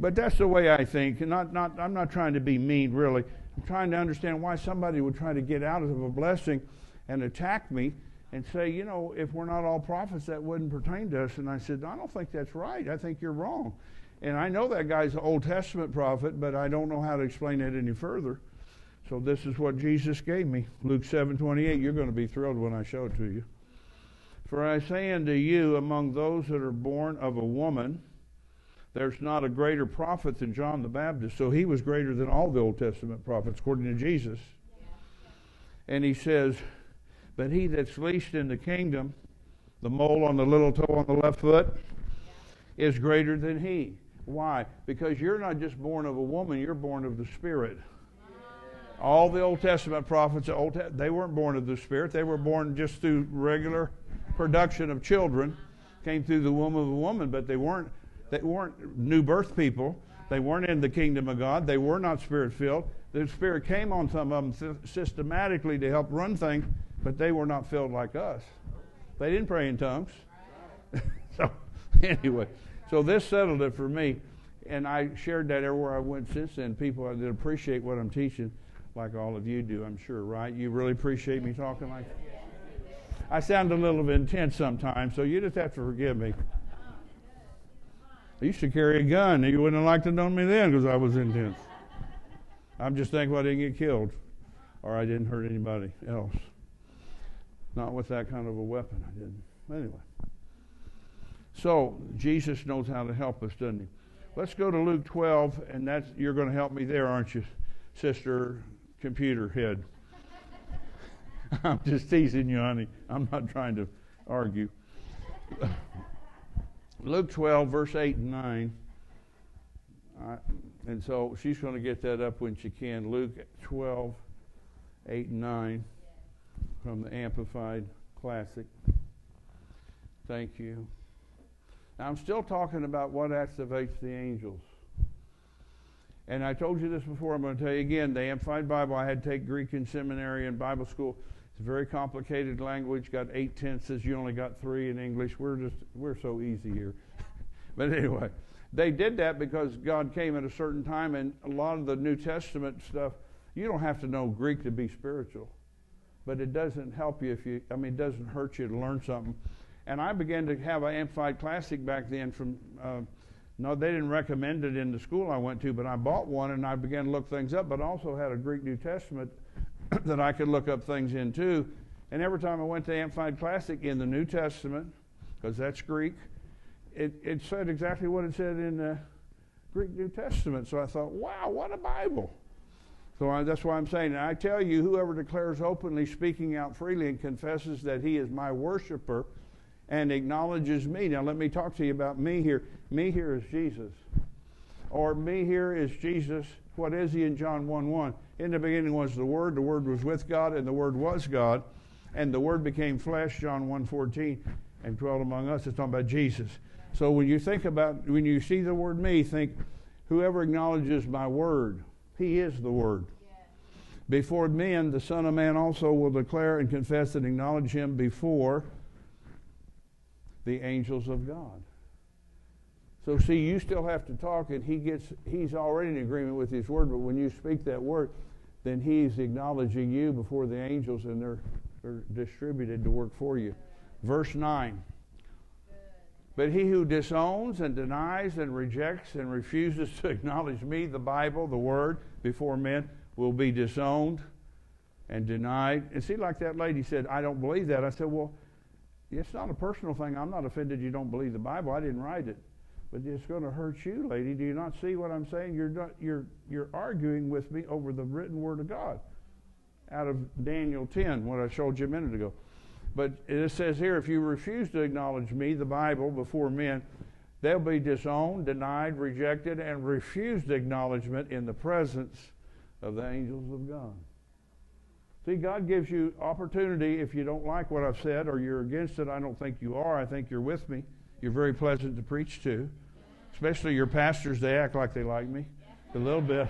But that's the way I think. And not, not, I'm not trying to be mean, really. I'm trying to understand why somebody would try to get out of a blessing and attack me and say, you know, if we're not all prophets, that wouldn't pertain to us. And I said, I don't think that's right. I think you're wrong. And I know that guy's an Old Testament prophet, but I don't know how to explain it any further. So this is what Jesus gave me. Luke seven twenty-eight, you're going to be thrilled when I show it to you. For I say unto you, among those that are born of a woman, there's not a greater prophet than John the Baptist. So he was greater than all the Old Testament prophets, according to Jesus. And he says, but he that's least in the kingdom, the mole on the little toe on the left foot, is greater than he. Why? Because you're not just born of a woman, you're born of the Spirit. All the Old Testament prophets, the Old Te- they weren't born of the Spirit. They were born just through regular production of children, came through the womb of a woman, but they weren't they weren't new birth people. They weren't in the kingdom of God. They were not Spirit-filled. The Spirit came on some of them systematically to help run things, but they were not filled like us. They didn't pray in tongues. So anyway, so this settled it for me, and I shared that everywhere I went since then. People that appreciate what I'm teaching, like all of you do, I'm sure, right? You really appreciate me talking like that? I sound a little bit intense sometimes, so you just have to forgive me. I used to carry a gun, and you wouldn't have liked to know me then because I was intense. I'm just thankful I didn't get killed or I didn't hurt anybody else. Not with that kind of a weapon, I didn't. Anyway. So, Jesus knows how to help us, doesn't he? Let's go to Luke twelve, and that's, you're going to help me there, aren't you, Sister Computer Head? I'm just teasing you, honey. I'm not trying to argue. Luke twelve, verse eight and nine. I, and so she's going to get that up when she can. Luke twelve, eight and nine from the Amplified Classic. Thank you. Now, I'm still talking about what activates the angels. And I told you this before. I'm going to tell you again. The Amplified Bible, I had to take Greek in seminary and Bible school. It's a very complicated language. Got eight tenses. You only got three in English. We're just we're so easy here. But anyway, they did that because God came at a certain time, and a lot of the New Testament stuff, you don't have to know Greek to be spiritual. But it doesn't help you if you, I mean, it doesn't hurt you to learn something. And I began to have an Amplified Classic back then from, uh, no, they didn't recommend it in the school I went to, but I bought one and I began to look things up, but also had a Greek New Testament that I could look up things in too. And every time I went to Amplified Classic in the New Testament, because that's Greek, it, it said exactly what it said in the Greek New Testament. So I thought, wow, what a Bible. So I, that's why I'm saying, and I tell you, whoever declares openly, speaking out freely, and confesses that he is my worshiper, and acknowledges me. Now let me talk to you about me here. Me here is Jesus. Or me here is Jesus. What is he in John one one? In the beginning was the Word. The Word was with God, and the Word was God. And the Word became flesh, John one fourteen, and dwelt among us. It's talking about Jesus. So when you think about, when you see the word me, think, whoever acknowledges my word, he is the Word. Before men, the Son of Man also will declare and confess and acknowledge him before the angels of God. So see, you still have to talk, and he gets, he's already in agreement with his word, but when you speak that word, then he's acknowledging you before the angels, and they're, they're distributed to work for you. Verse nine. But he who disowns and denies and rejects and refuses to acknowledge me, the Bible, the Word, before men, will be disowned and denied. And see, like that lady said, I don't believe that. I said, well, it's not a personal thing. I'm not offended you don't believe the Bible. I didn't write it. But it's going to hurt you, lady. Do you not see what I'm saying? You're not, you're you're arguing with me over the written Word of God out of Daniel ten, what I showed you a minute ago. But it says here, if you refuse to acknowledge me, the Bible, before men, they'll be disowned, denied, rejected, and refused acknowledgement in the presence of the angels of God. See, God gives you opportunity if you don't like what I've said or you're against it. I don't think you are. I think you're with me. You're very pleasant to preach to. Especially your pastors, they act like they like me. A little bit.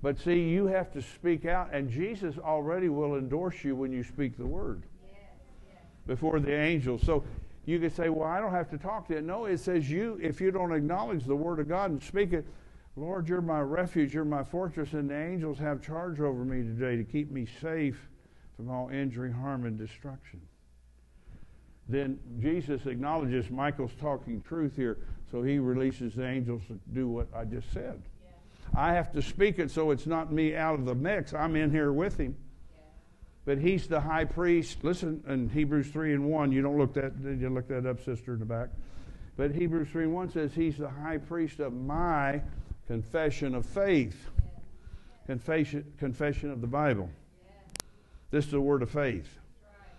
But see, you have to speak out, and Jesus already will endorse you when you speak the word before the angels. So you could say, well, I don't have to talk to it. No, it says you, if you don't acknowledge the word of God and speak it, Lord, you're my refuge, you're my fortress, and the angels have charge over me today to keep me safe from all injury, harm, and destruction. Then Jesus acknowledges Michael's talking truth here, so he releases the angels to do what I just said. I have to speak it so it's not me out of the mix. I'm in here with him. Yeah. But he's the high priest. Listen, in Hebrews three and one, you don't look that, you look that up, sister in the back. But Hebrews three and one says he's the high priest of my confession of faith. Yeah. Confession, confession of the Bible. Yeah. This is the word of faith. Right.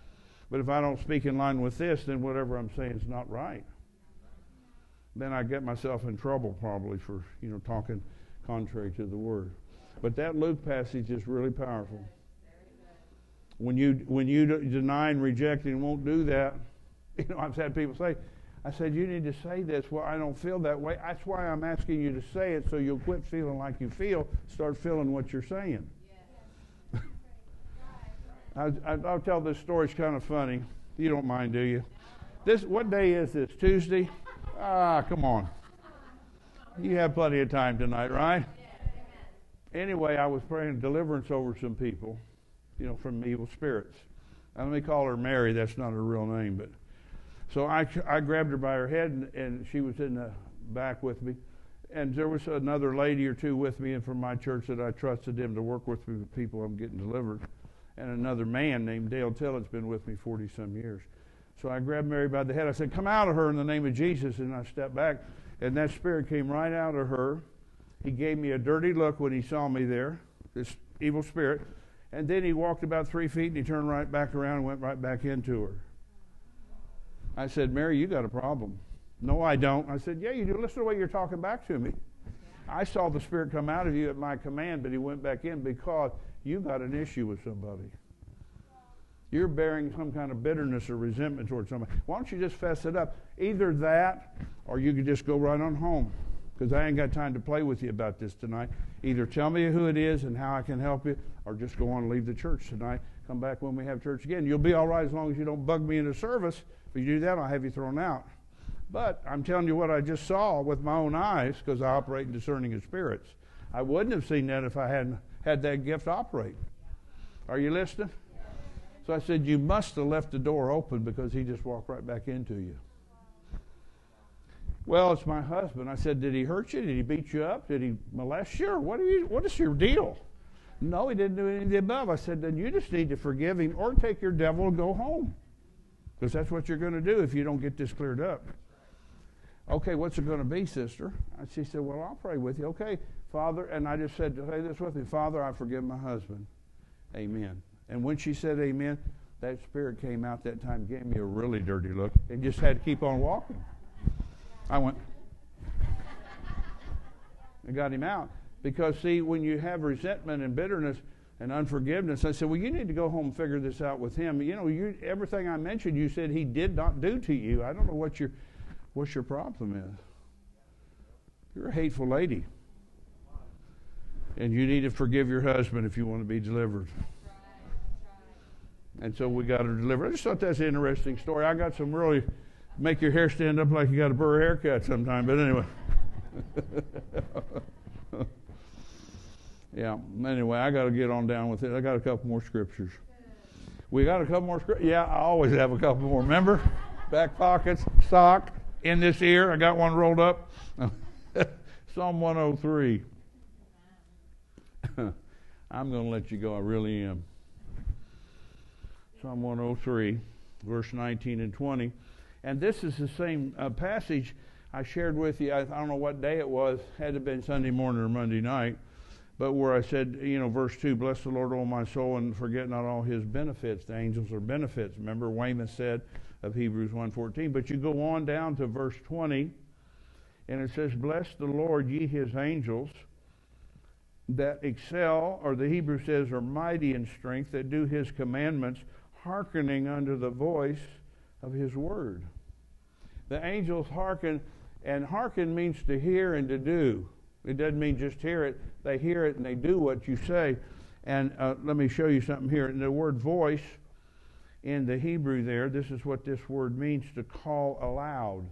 But if I don't speak in line with this, then whatever I'm saying is not right. then I get myself in trouble probably for, you know, talking contrary to the word. But that Luke passage is really powerful. When you when you deny and reject and won't do that, you know, I've had people say, I said, you need to say this. Well, I don't feel that way. That's why I'm asking you to say it, so you'll quit feeling like you feel, start feeling what you're saying. Yeah. I, I, I'll tell this story. It's kind of funny. You don't mind, do you? This What day is this? Tuesday? Ah, come on. You have plenty of time tonight, right? Anyway, I was praying deliverance over some people, you know, from evil spirits. Now, let me call her Mary. That's not her real name, but. So I, I grabbed her by her head, and, and she was in the back with me. And there was another lady or two with me and from my church that I trusted him to work with me with people I'm getting delivered. And another man named Dale Tillett's been with me forty-some years. So I grabbed Mary by the head. I said, come out of her in the name of Jesus. And I stepped back, and that spirit came right out of her. He gave me a dirty look when he saw me there, this evil spirit. And then he walked about three feet, and he turned right back around and went right back into her. I said, Mary, you got a problem. No, I don't. I said, yeah, you do. Listen to the way you're talking back to me. I saw the spirit come out of you at my command, but he went back in because you got an issue with somebody. You're bearing some kind of bitterness or resentment towards somebody. Why don't you just fess it up? Either that, or you could just go right on home, because I ain't got time to play with you about this tonight. Either tell me who it is and how I can help you, or just go on and leave the church tonight. Come back when we have church again. You'll be all right as long as you don't bug me into service. If you do that, I'll have you thrown out. But I'm telling you what I just saw with my own eyes, because I operate in discerning of spirits. I wouldn't have seen that if I hadn't had that gift operate. Are you listening? So I said, you must have left the door open, because he just walked right back into you. Well, it's my husband. I said, did he hurt you? Did he beat you up? Did he molest you? What are you? What is your deal? No, he didn't do any of the above. I said, then you just need to forgive him, or take your devil and go home. Because that's what you're going to do if you don't get this cleared up. Okay, what's it going to be, sister? And she said, well, I'll pray with you. Okay, Father, and I just said, say this with me. Father, I forgive my husband. Amen. And when she said amen, that spirit came out that time, gave me a really dirty look, and just had to keep on walking. I went and got him out. Because, see, when you have resentment and bitterness, and unforgiveness. I said, well, you need to go home and figure this out with him. You know, you, everything I mentioned, you said he did not do to you. I don't know what your, what your problem is. You're a hateful lady. And you need to forgive your husband if you want to be delivered. And so we got her delivered. I just thought that's an interesting story. I got some really make your hair stand up like you got a burr haircut sometime. But anyway. Yeah, anyway, I got to get on down with it. I got a couple more scriptures. We got a couple more scriptures. Yeah, I always have a couple more. Remember? Back pockets, sock, in this ear. I got one rolled up. Psalm one oh three. I'm going to let you go. I really am. Psalm one oh three, verse nineteen and twenty. And this is the same uh, passage I shared with you. I, I don't know what day it was. Had to have been Sunday morning or Monday night. But where I said, you know, verse two, bless the Lord, O my soul, and forget not all his benefits. The angels are benefits. Remember, Wayman said of Hebrews one fourteen. But you go on down to verse twenty, and it says, bless the Lord, ye his angels, that excel, or the Hebrew says, are mighty in strength, that do his commandments, hearkening unto the voice of his word. The angels hearken, and hearken means to hear and to do. It doesn't mean just hear it. They hear it and they do what you say. And uh, let me show you something here. And the word voice in the Hebrew there, this is what this word means, to call aloud.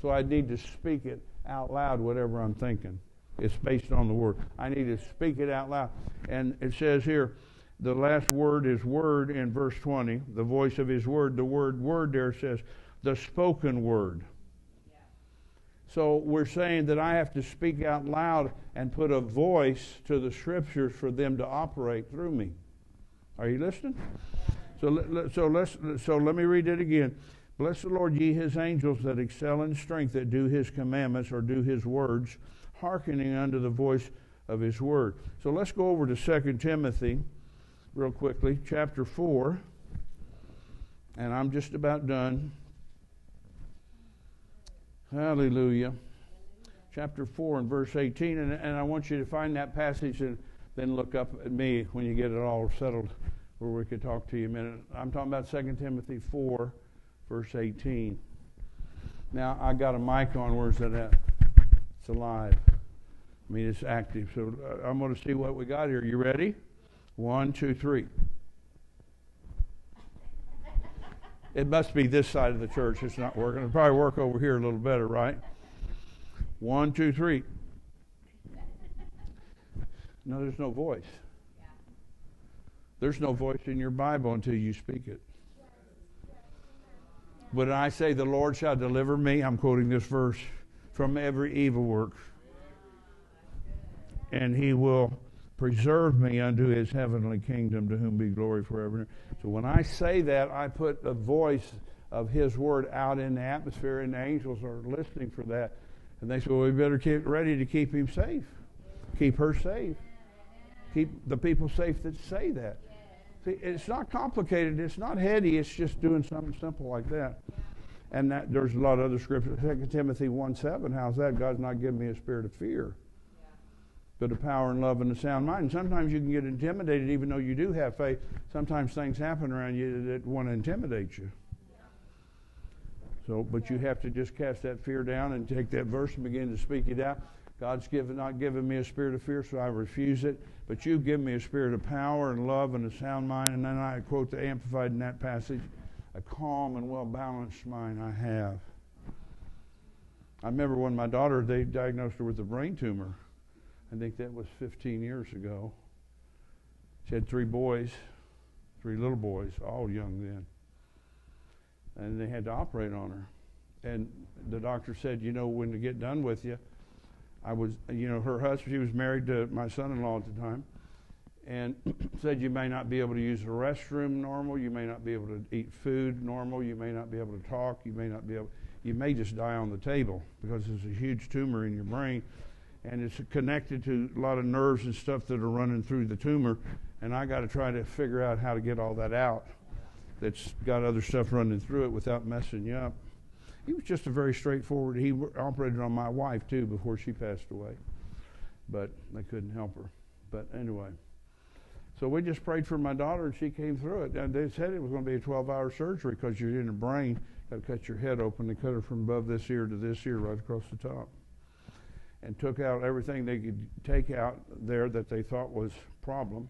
So I need to speak it out loud, whatever I'm thinking. It's based on the word. I need to speak it out loud. And it says here, the last word is word in verse twenty, the voice of his word. The word word there says the spoken word. So we're saying that I have to speak out loud and put a voice to the scriptures for them to operate through me. Are you listening? So let, so let's so let me read it again. Bless the Lord, ye his angels that excel in strength, that do his commandments or do his words, hearkening unto the voice of his word. So let's go over to Second Timothy real quickly, chapter four. And I'm just about done. Hallelujah. Chapter four and verse eighteen, and, and I want you to find that passage and then look up at me when you get it all settled where we could talk to you a minute. I'm talking about Second Timothy four, verse eighteen. Now, I got a mic on. Where's it at? It's alive. I mean, it's active. So I'm going to see what we got here. You ready? One, two, three. It must be this side of the church. It's not working. It'll probably work over here a little better, right? One, two, three. No, there's no voice. Yeah. There's no voice in your Bible until you speak it. But I say, the Lord shall deliver me, I'm quoting this verse, from every evil work. And he will preserve me unto his heavenly kingdom, to whom be glory forever. So when I say that, I put the voice of his word out in the atmosphere, and the angels are listening for that. And they say, well, we better get ready to keep him safe. Keep her safe. Keep the people safe that say that. See, it's not complicated. It's not heady. It's just doing something simple like that. And that, there's a lot of other scriptures. Second Timothy one seven, how's that? God's not giving me a spirit of fear, but of power and love and a sound mind. And sometimes you can get intimidated even though you do have faith. Sometimes things happen around you that want to intimidate you. So, but you have to just cast that fear down and take that verse and begin to speak it out. God's given, not given me a spirit of fear, so I refuse it. But you've given me a spirit of power and love and a sound mind. And then I quote the Amplified in that passage, a calm and well-balanced mind I have. I remember when my daughter, they diagnosed her with a brain tumor. I think that was fifteen years ago. She had three boys, three little boys, all young then. And they had to operate on her. And the doctor said, you know, when to get done with you, I was, you know, her husband, she was married to my son-in-law at the time, and said you may not be able to use the restroom normal, you may not be able to eat food normal, you may not be able to talk, you may not be able, you may just die on the table because there's a huge tumor in your brain, and it's connected to a lot of nerves and stuff that are running through the tumor, and I got to try to figure out how to get all that out that's got other stuff running through it without messing you up. He was just a very straightforward, he operated on my wife too before she passed away, but they couldn't help her. But anyway, so we just prayed for my daughter and she came through it. And they said it was going to be a twelve hour surgery because you're in the brain, got to cut your head open and cut her from above this ear to this ear right across the top. And took out everything they could take out there that they thought was a problem.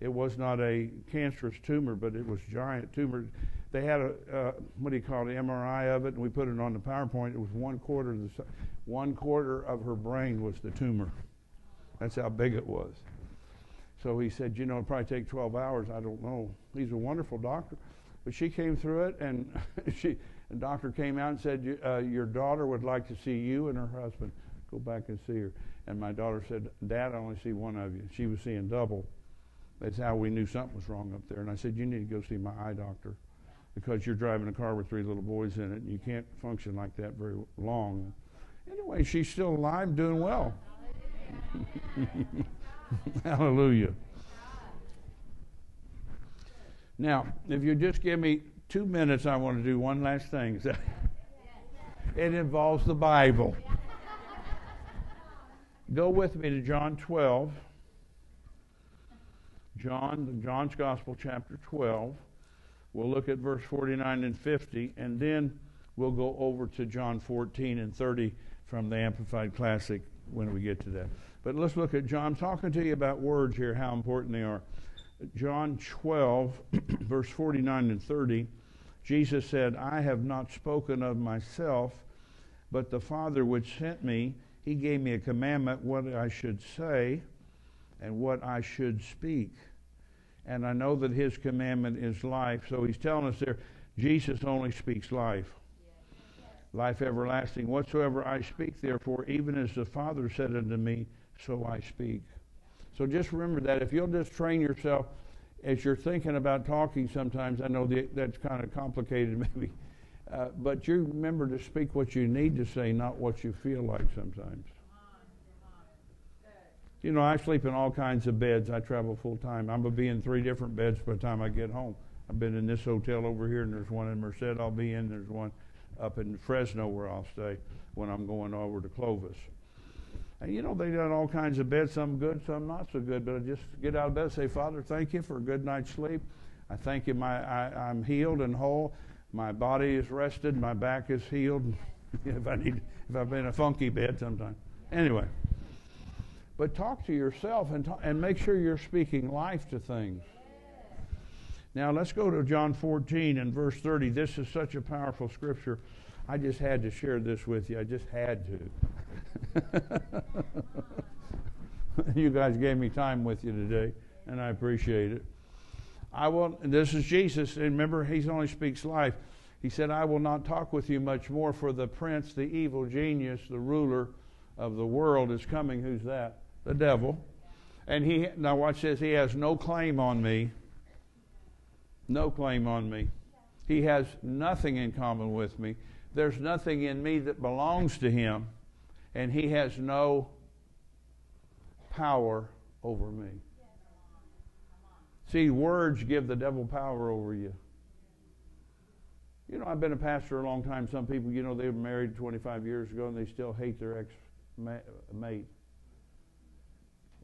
It was not a cancerous tumor, but it was a giant tumor. They had a, uh, what do you call it, an M R I of it, and we put it on the PowerPoint. It was one quarter of the, one quarter of her brain was the tumor. That's how big it was. So he said, you know, it'll probably take twelve hours. I don't know. He's a wonderful doctor. But she came through it, and she, the doctor came out and said, uh, your daughter would like to see you and her husband. Go back and see her. And my daughter said, Dad, I only see one of you. She was seeing double. That's how we knew something was wrong up there. And I said, you need to go see my eye doctor, because you're driving a car with three little boys in it, and you can't function like that very long. Anyway, she's still alive, doing well. Hallelujah. Now, if you just give me two minutes, I want to do one last thing. It involves the Bible. Go with me to John twelve. John, John's Gospel, chapter twelve. We'll look at verse forty-nine and fifty, and then we'll go over to John fourteen and thirty from the Amplified Classic when we get to that. But let's look at John. I'm talking to you about words here, how important they are. John twelve, verse forty-nine and thirty, Jesus said, I have not spoken of myself, but the Father which sent me, he gave me a commandment what I should say and what I should speak. And I know that his commandment is life. So he's telling us there, Jesus only speaks life. Life everlasting. Whatsoever I speak, therefore, even as the Father said unto me, so I speak. So just remember that. If you'll just train yourself, as you're thinking about talking sometimes, I know that that's kind of complicated maybe, uh, but you remember to speak what you need to say, not what you feel like sometimes. You know, I sleep in all kinds of beds. I travel full time. I'm going to be in three different beds by the time I get home. I've been in this hotel over here, and there's one in Merced I'll be in. There's one up in Fresno where I'll stay when I'm going over to Clovis. And you know, they done all kinds of beds, some good, some not so good, but I just get out of bed and say, Father, thank you for a good night's sleep. I thank you, my, I, I'm healed and whole. My body is rested, my back is healed. if I need, if I've been in a funky bed sometime. Anyway, but talk to yourself and, talk, and make sure you're speaking life to things. Now let's go to John fourteen and verse thirty. This is such a powerful scripture. I just had to share this with you. I just had to. You guys gave me time with you today, and I appreciate it. I will. This is Jesus, and remember, he only speaks life. He said, I will not talk with you much more, for the prince, the evil genius, the ruler of the world is coming. Who's that? The devil. And he, now watch this, he has no claim on me. No claim on me. He has nothing in common with me. There's nothing in me that belongs to him, and he has no power over me. See, words give the devil power over you. You know, I've been a pastor a long time. Some people, you know, they were married twenty-five years ago, and they still hate their ex-mate.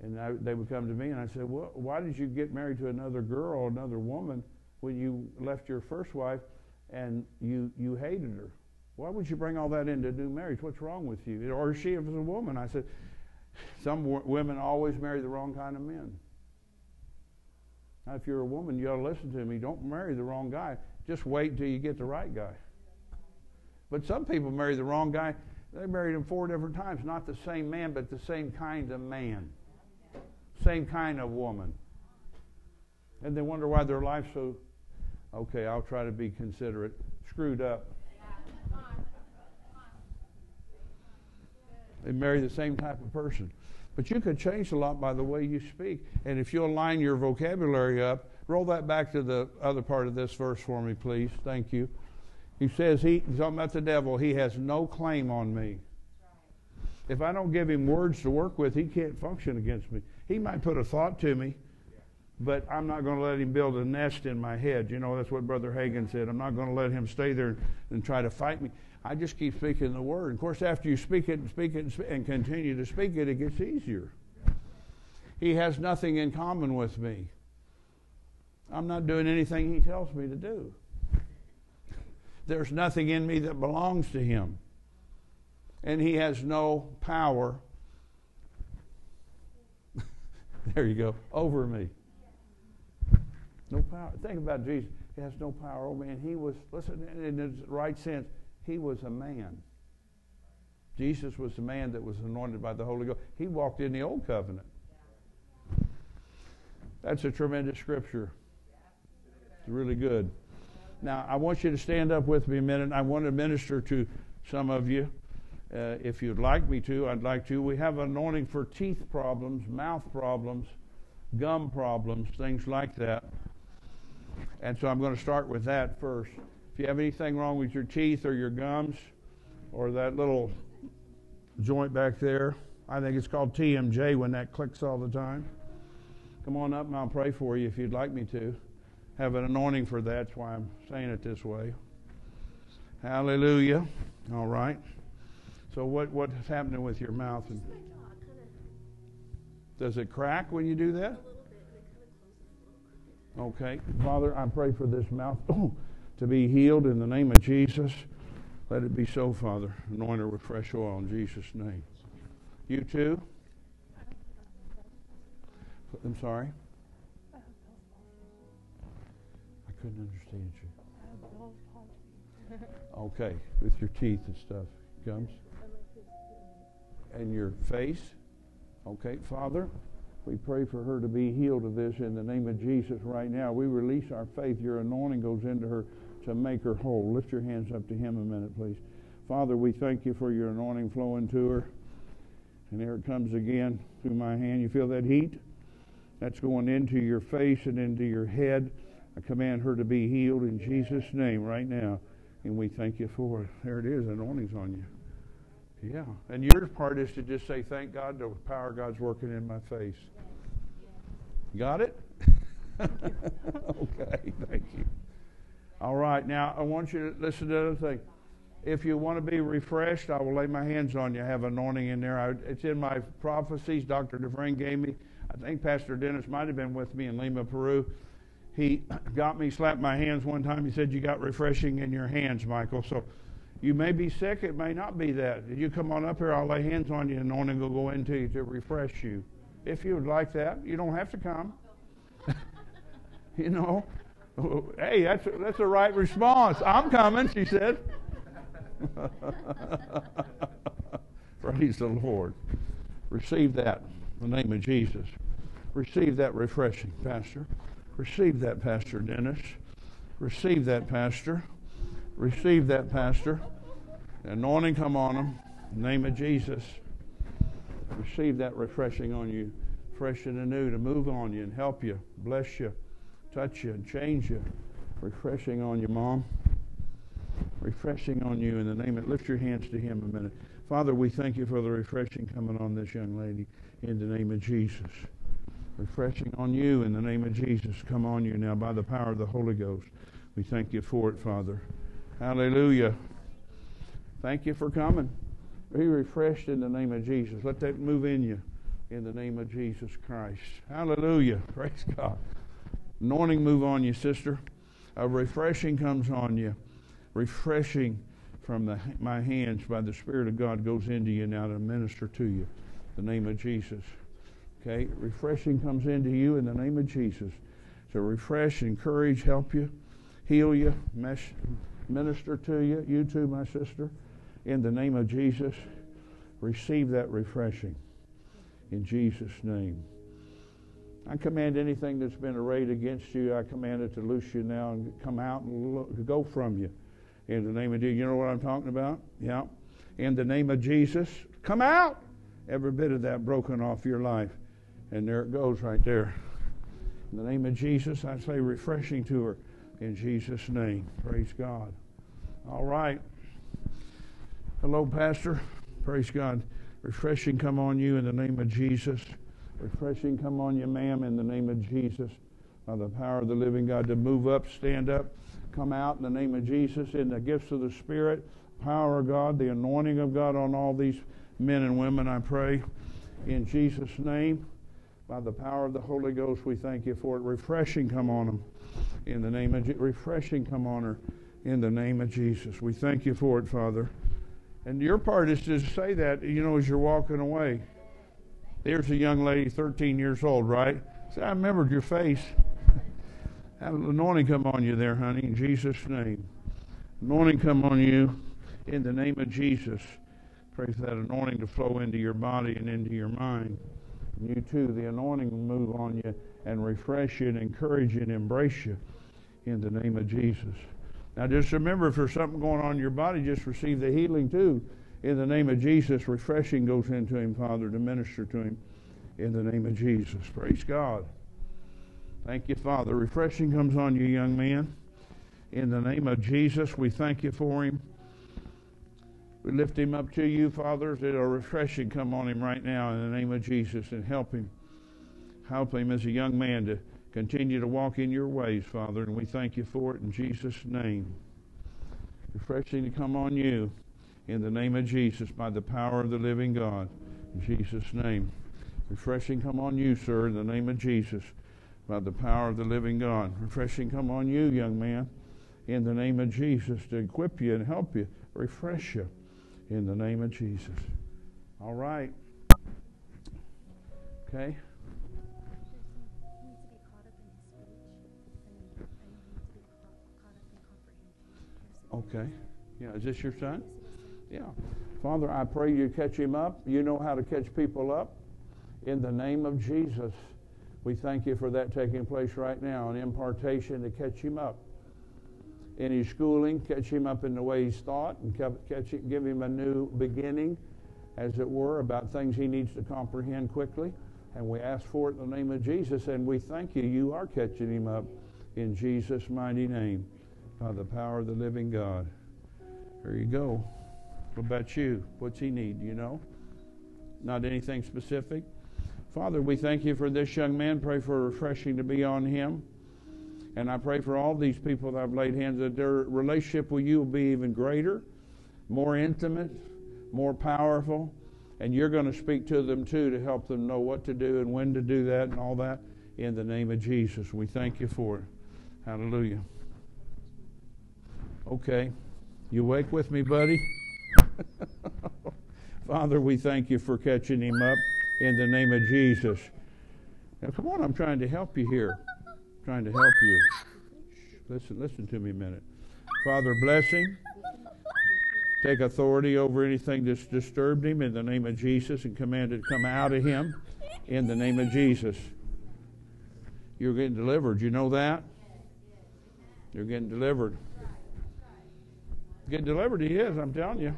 And I, they would come to me, and I'd say, well, why did you get married to another girl, another woman, when you left your first wife and you, you hated her? Why would you bring all that into new marriage? What's wrong with you? Or is she a woman? I said, some w women always marry the wrong kind of men. Now, if you're a woman, you ought to listen to me. Don't marry the wrong guy. Just wait until you get the right guy. But some people marry the wrong guy. They married him four different times. Not the same man, but the same kind of man. Same kind of woman. And they wonder why their life's so, okay, I'll try to be considerate, screwed up. They marry the same type of person. But you could change a lot by the way you speak. And if you align your vocabulary up, roll that back to the other part of this verse for me, please. Thank you. He says, he, he's talking about the devil. He has no claim on me. If I don't give him words to work with, he can't function against me. He might put a thought to me, but I'm not going to let him build a nest in my head. You know, that's what Brother Hagin said. I'm not going to let him stay there and try to fight me. I just keep speaking the word. Of course, after you speak it and speak it and, speak, and continue to speak it, it gets easier. He has nothing in common with me. I'm not doing anything he tells me to do. There's nothing in me that belongs to him. And he has no power, there you go, over me. No power. Think about Jesus. He has no power over me. And he was, listen, in his right sense, he was a man. Jesus was the man that was anointed by the Holy Ghost. He walked in the old covenant. That's a tremendous scripture. It's really good. Now, I want you to stand up with me a minute. I want to minister to some of you. Uh, if you'd like me to, I'd like to. We have anointing for teeth problems, mouth problems, gum problems, things like that. And so I'm going to start with that first. If you have anything wrong with your teeth or your gums or that little joint back there, I think it's called T M J when that clicks all the time. Come on up and I'll pray for you if you'd like me to. Have an anointing for that. That's why I'm saying it this way. Hallelujah. All right. So what what's happening with your mouth? And does it crack when you do that? Okay. Father, I pray for this mouth to be healed in the name of Jesus. Let it be so, Father. Anoint her with fresh oil in Jesus' name. You too? I'm sorry? I couldn't understand you. Okay, with your teeth and stuff. Gums? And your face? Okay, Father, we pray for her to be healed of this in the name of Jesus right now. We release our faith. Your anointing goes into her to make her whole. Lift your hands up to him a minute, please. Father, we thank you for your anointing flowing to her. And there it comes again through my hand. You feel that heat? That's going into your face and into your head. I command her to be healed in Jesus' name right now. And we thank you for it. There it is, anointing's on you. Yeah. And your part is to just say, thank God, the power of God's working in my face. Got it? Okay, thank you. All right, now I want you to listen to another thing. If you want to be refreshed, I will lay my hands on you. I have anointing in there. I, it's in my prophecies. Doctor Devrain gave me. I think Pastor Dennis might have been with me in Lima, Peru. He got me, slapped my hands one time. He said, "You got refreshing in your hands, Michael." So you may be sick. It may not be that. You come on up here. I'll lay hands on you, and anointing will go into you to refresh you. If you would like that, you don't have to come. You know, hey, that's that's the right response. "I'm coming," she said. Praise the Lord. Receive that in the name of Jesus. Receive that refreshing, Pastor. Receive that, Pastor Dennis. Receive that, Pastor. Receive that, Pastor. The anointing come on them. In the name of Jesus. Receive that refreshing on you, fresh and anew, to move on you and help you, bless you, touch you and change you. Refreshing on you, Mom. Refreshing on you in the name of, lift your hands to Him a minute. Father, we thank You for the refreshing coming on this young lady in the name of Jesus. Refreshing on You in the name of Jesus. Come on you now by the power of the Holy Ghost. We thank You for it, Father. Hallelujah. Thank you for coming. Be refreshed in the name of Jesus. Let that move in you in the name of Jesus Christ. Hallelujah. Praise God. Anointing move on you, sister. A refreshing comes on you. Refreshing from the, my hands by the Spirit of God goes into you now to minister to you in the name of Jesus. Okay, refreshing comes into you in the name of Jesus. So refresh, encourage, help you, heal you, mesh, minister to you, you too, my sister, in the name of Jesus. Receive that refreshing in Jesus' name. I command anything that's been arrayed against you, I command it to loose you now and come out and look, go from you. In the name of Jesus, you know what I'm talking about? Yeah. In the name of Jesus, come out. Every bit of that broken off your life. And there it goes right there. In the name of Jesus, I say refreshing to her. In Jesus' name. Praise God. All right. Hello, Pastor. Praise God. Refreshing come on you in the name of Jesus. Refreshing come on you, ma'am, in the name of Jesus. By the power of the living God to move up, stand up. Come out in the name of Jesus in the gifts of the Spirit, power of God, the anointing of God on all these men and women, I pray. In Jesus' name, by the power of the Holy Ghost, we thank You for it. Refreshing come on them in the name of Je- refreshing come on her in the name of Jesus. We thank You for it, Father. And your part is to say that, you know, as you're walking away. There's a young lady, thirteen years old, right? Say, "I remembered your face." Have an anointing come on you there, honey, in Jesus' name. Anointing come on you in the name of Jesus. Pray for that anointing to flow into your body and into your mind. And you too, the anointing will move on you and refresh you and encourage you and embrace you in the name of Jesus. Now just remember, if there's something going on in your body, just receive the healing too. In the name of Jesus, refreshing goes into Him, Father, to minister to Him in the name of Jesus. Praise God. Thank You, Father. Refreshing comes on you, young man. In the name of Jesus, we thank You for him. We lift him up to You, Father. Let a refreshing come on him right now in the name of Jesus and help him. Help him as a young man to continue to walk in Your ways, Father, and we thank You for it in Jesus' name. Refreshing to come on you in the name of Jesus by the power of the living God. In Jesus' name. Refreshing come on you, sir, in the name of Jesus. By the power of the living God. Refreshing come on you, young man, in the name of Jesus, to equip you and help you, refresh you, in the name of Jesus. All right. Okay. Okay. Yeah, is this your son? Yeah. Father, I pray You catch him up. You know how to catch people up. In the name of Jesus. We thank You for that taking place right now, an impartation to catch him up. In his schooling, catch him up in the way he's thought and catch him, give him a new beginning, as it were, about things he needs to comprehend quickly. And we ask for it in the name of Jesus, and we thank You. You are catching him up in Jesus' mighty name by the power of the living God. There you go. What about you? What's he need, you know? Not anything specific? Father, we thank You for this young man. Pray for refreshing to be on him. And I pray for all these people that I've laid hands on, that their relationship with You will be even greater. more intimate, more powerful, and you're going to speak to them too to help them know what to do and when to do that and all that. In the name of Jesus, we thank you for it. Hallelujah. Okay. You awake with me, buddy? Father, we thank you for catching him up in the name of Jesus. Now, come on, I'm trying to help you here. I'm trying to help you. Listen, listen to me a minute. Father, bless him. Take authority over anything that's disturbed him in the name of Jesus and command it to come out of him in the name of Jesus. You're getting delivered. You know that? You're getting delivered. Getting delivered he is, I'm telling you.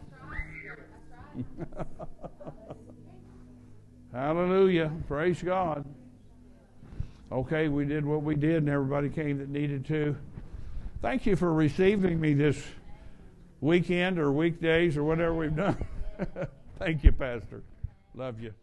Hallelujah. Praise God. Okay, we did what we did and everybody came that needed to. Thank you for receiving me this weekend or weekdays or whatever we've done. Thank you, Pastor. Love you.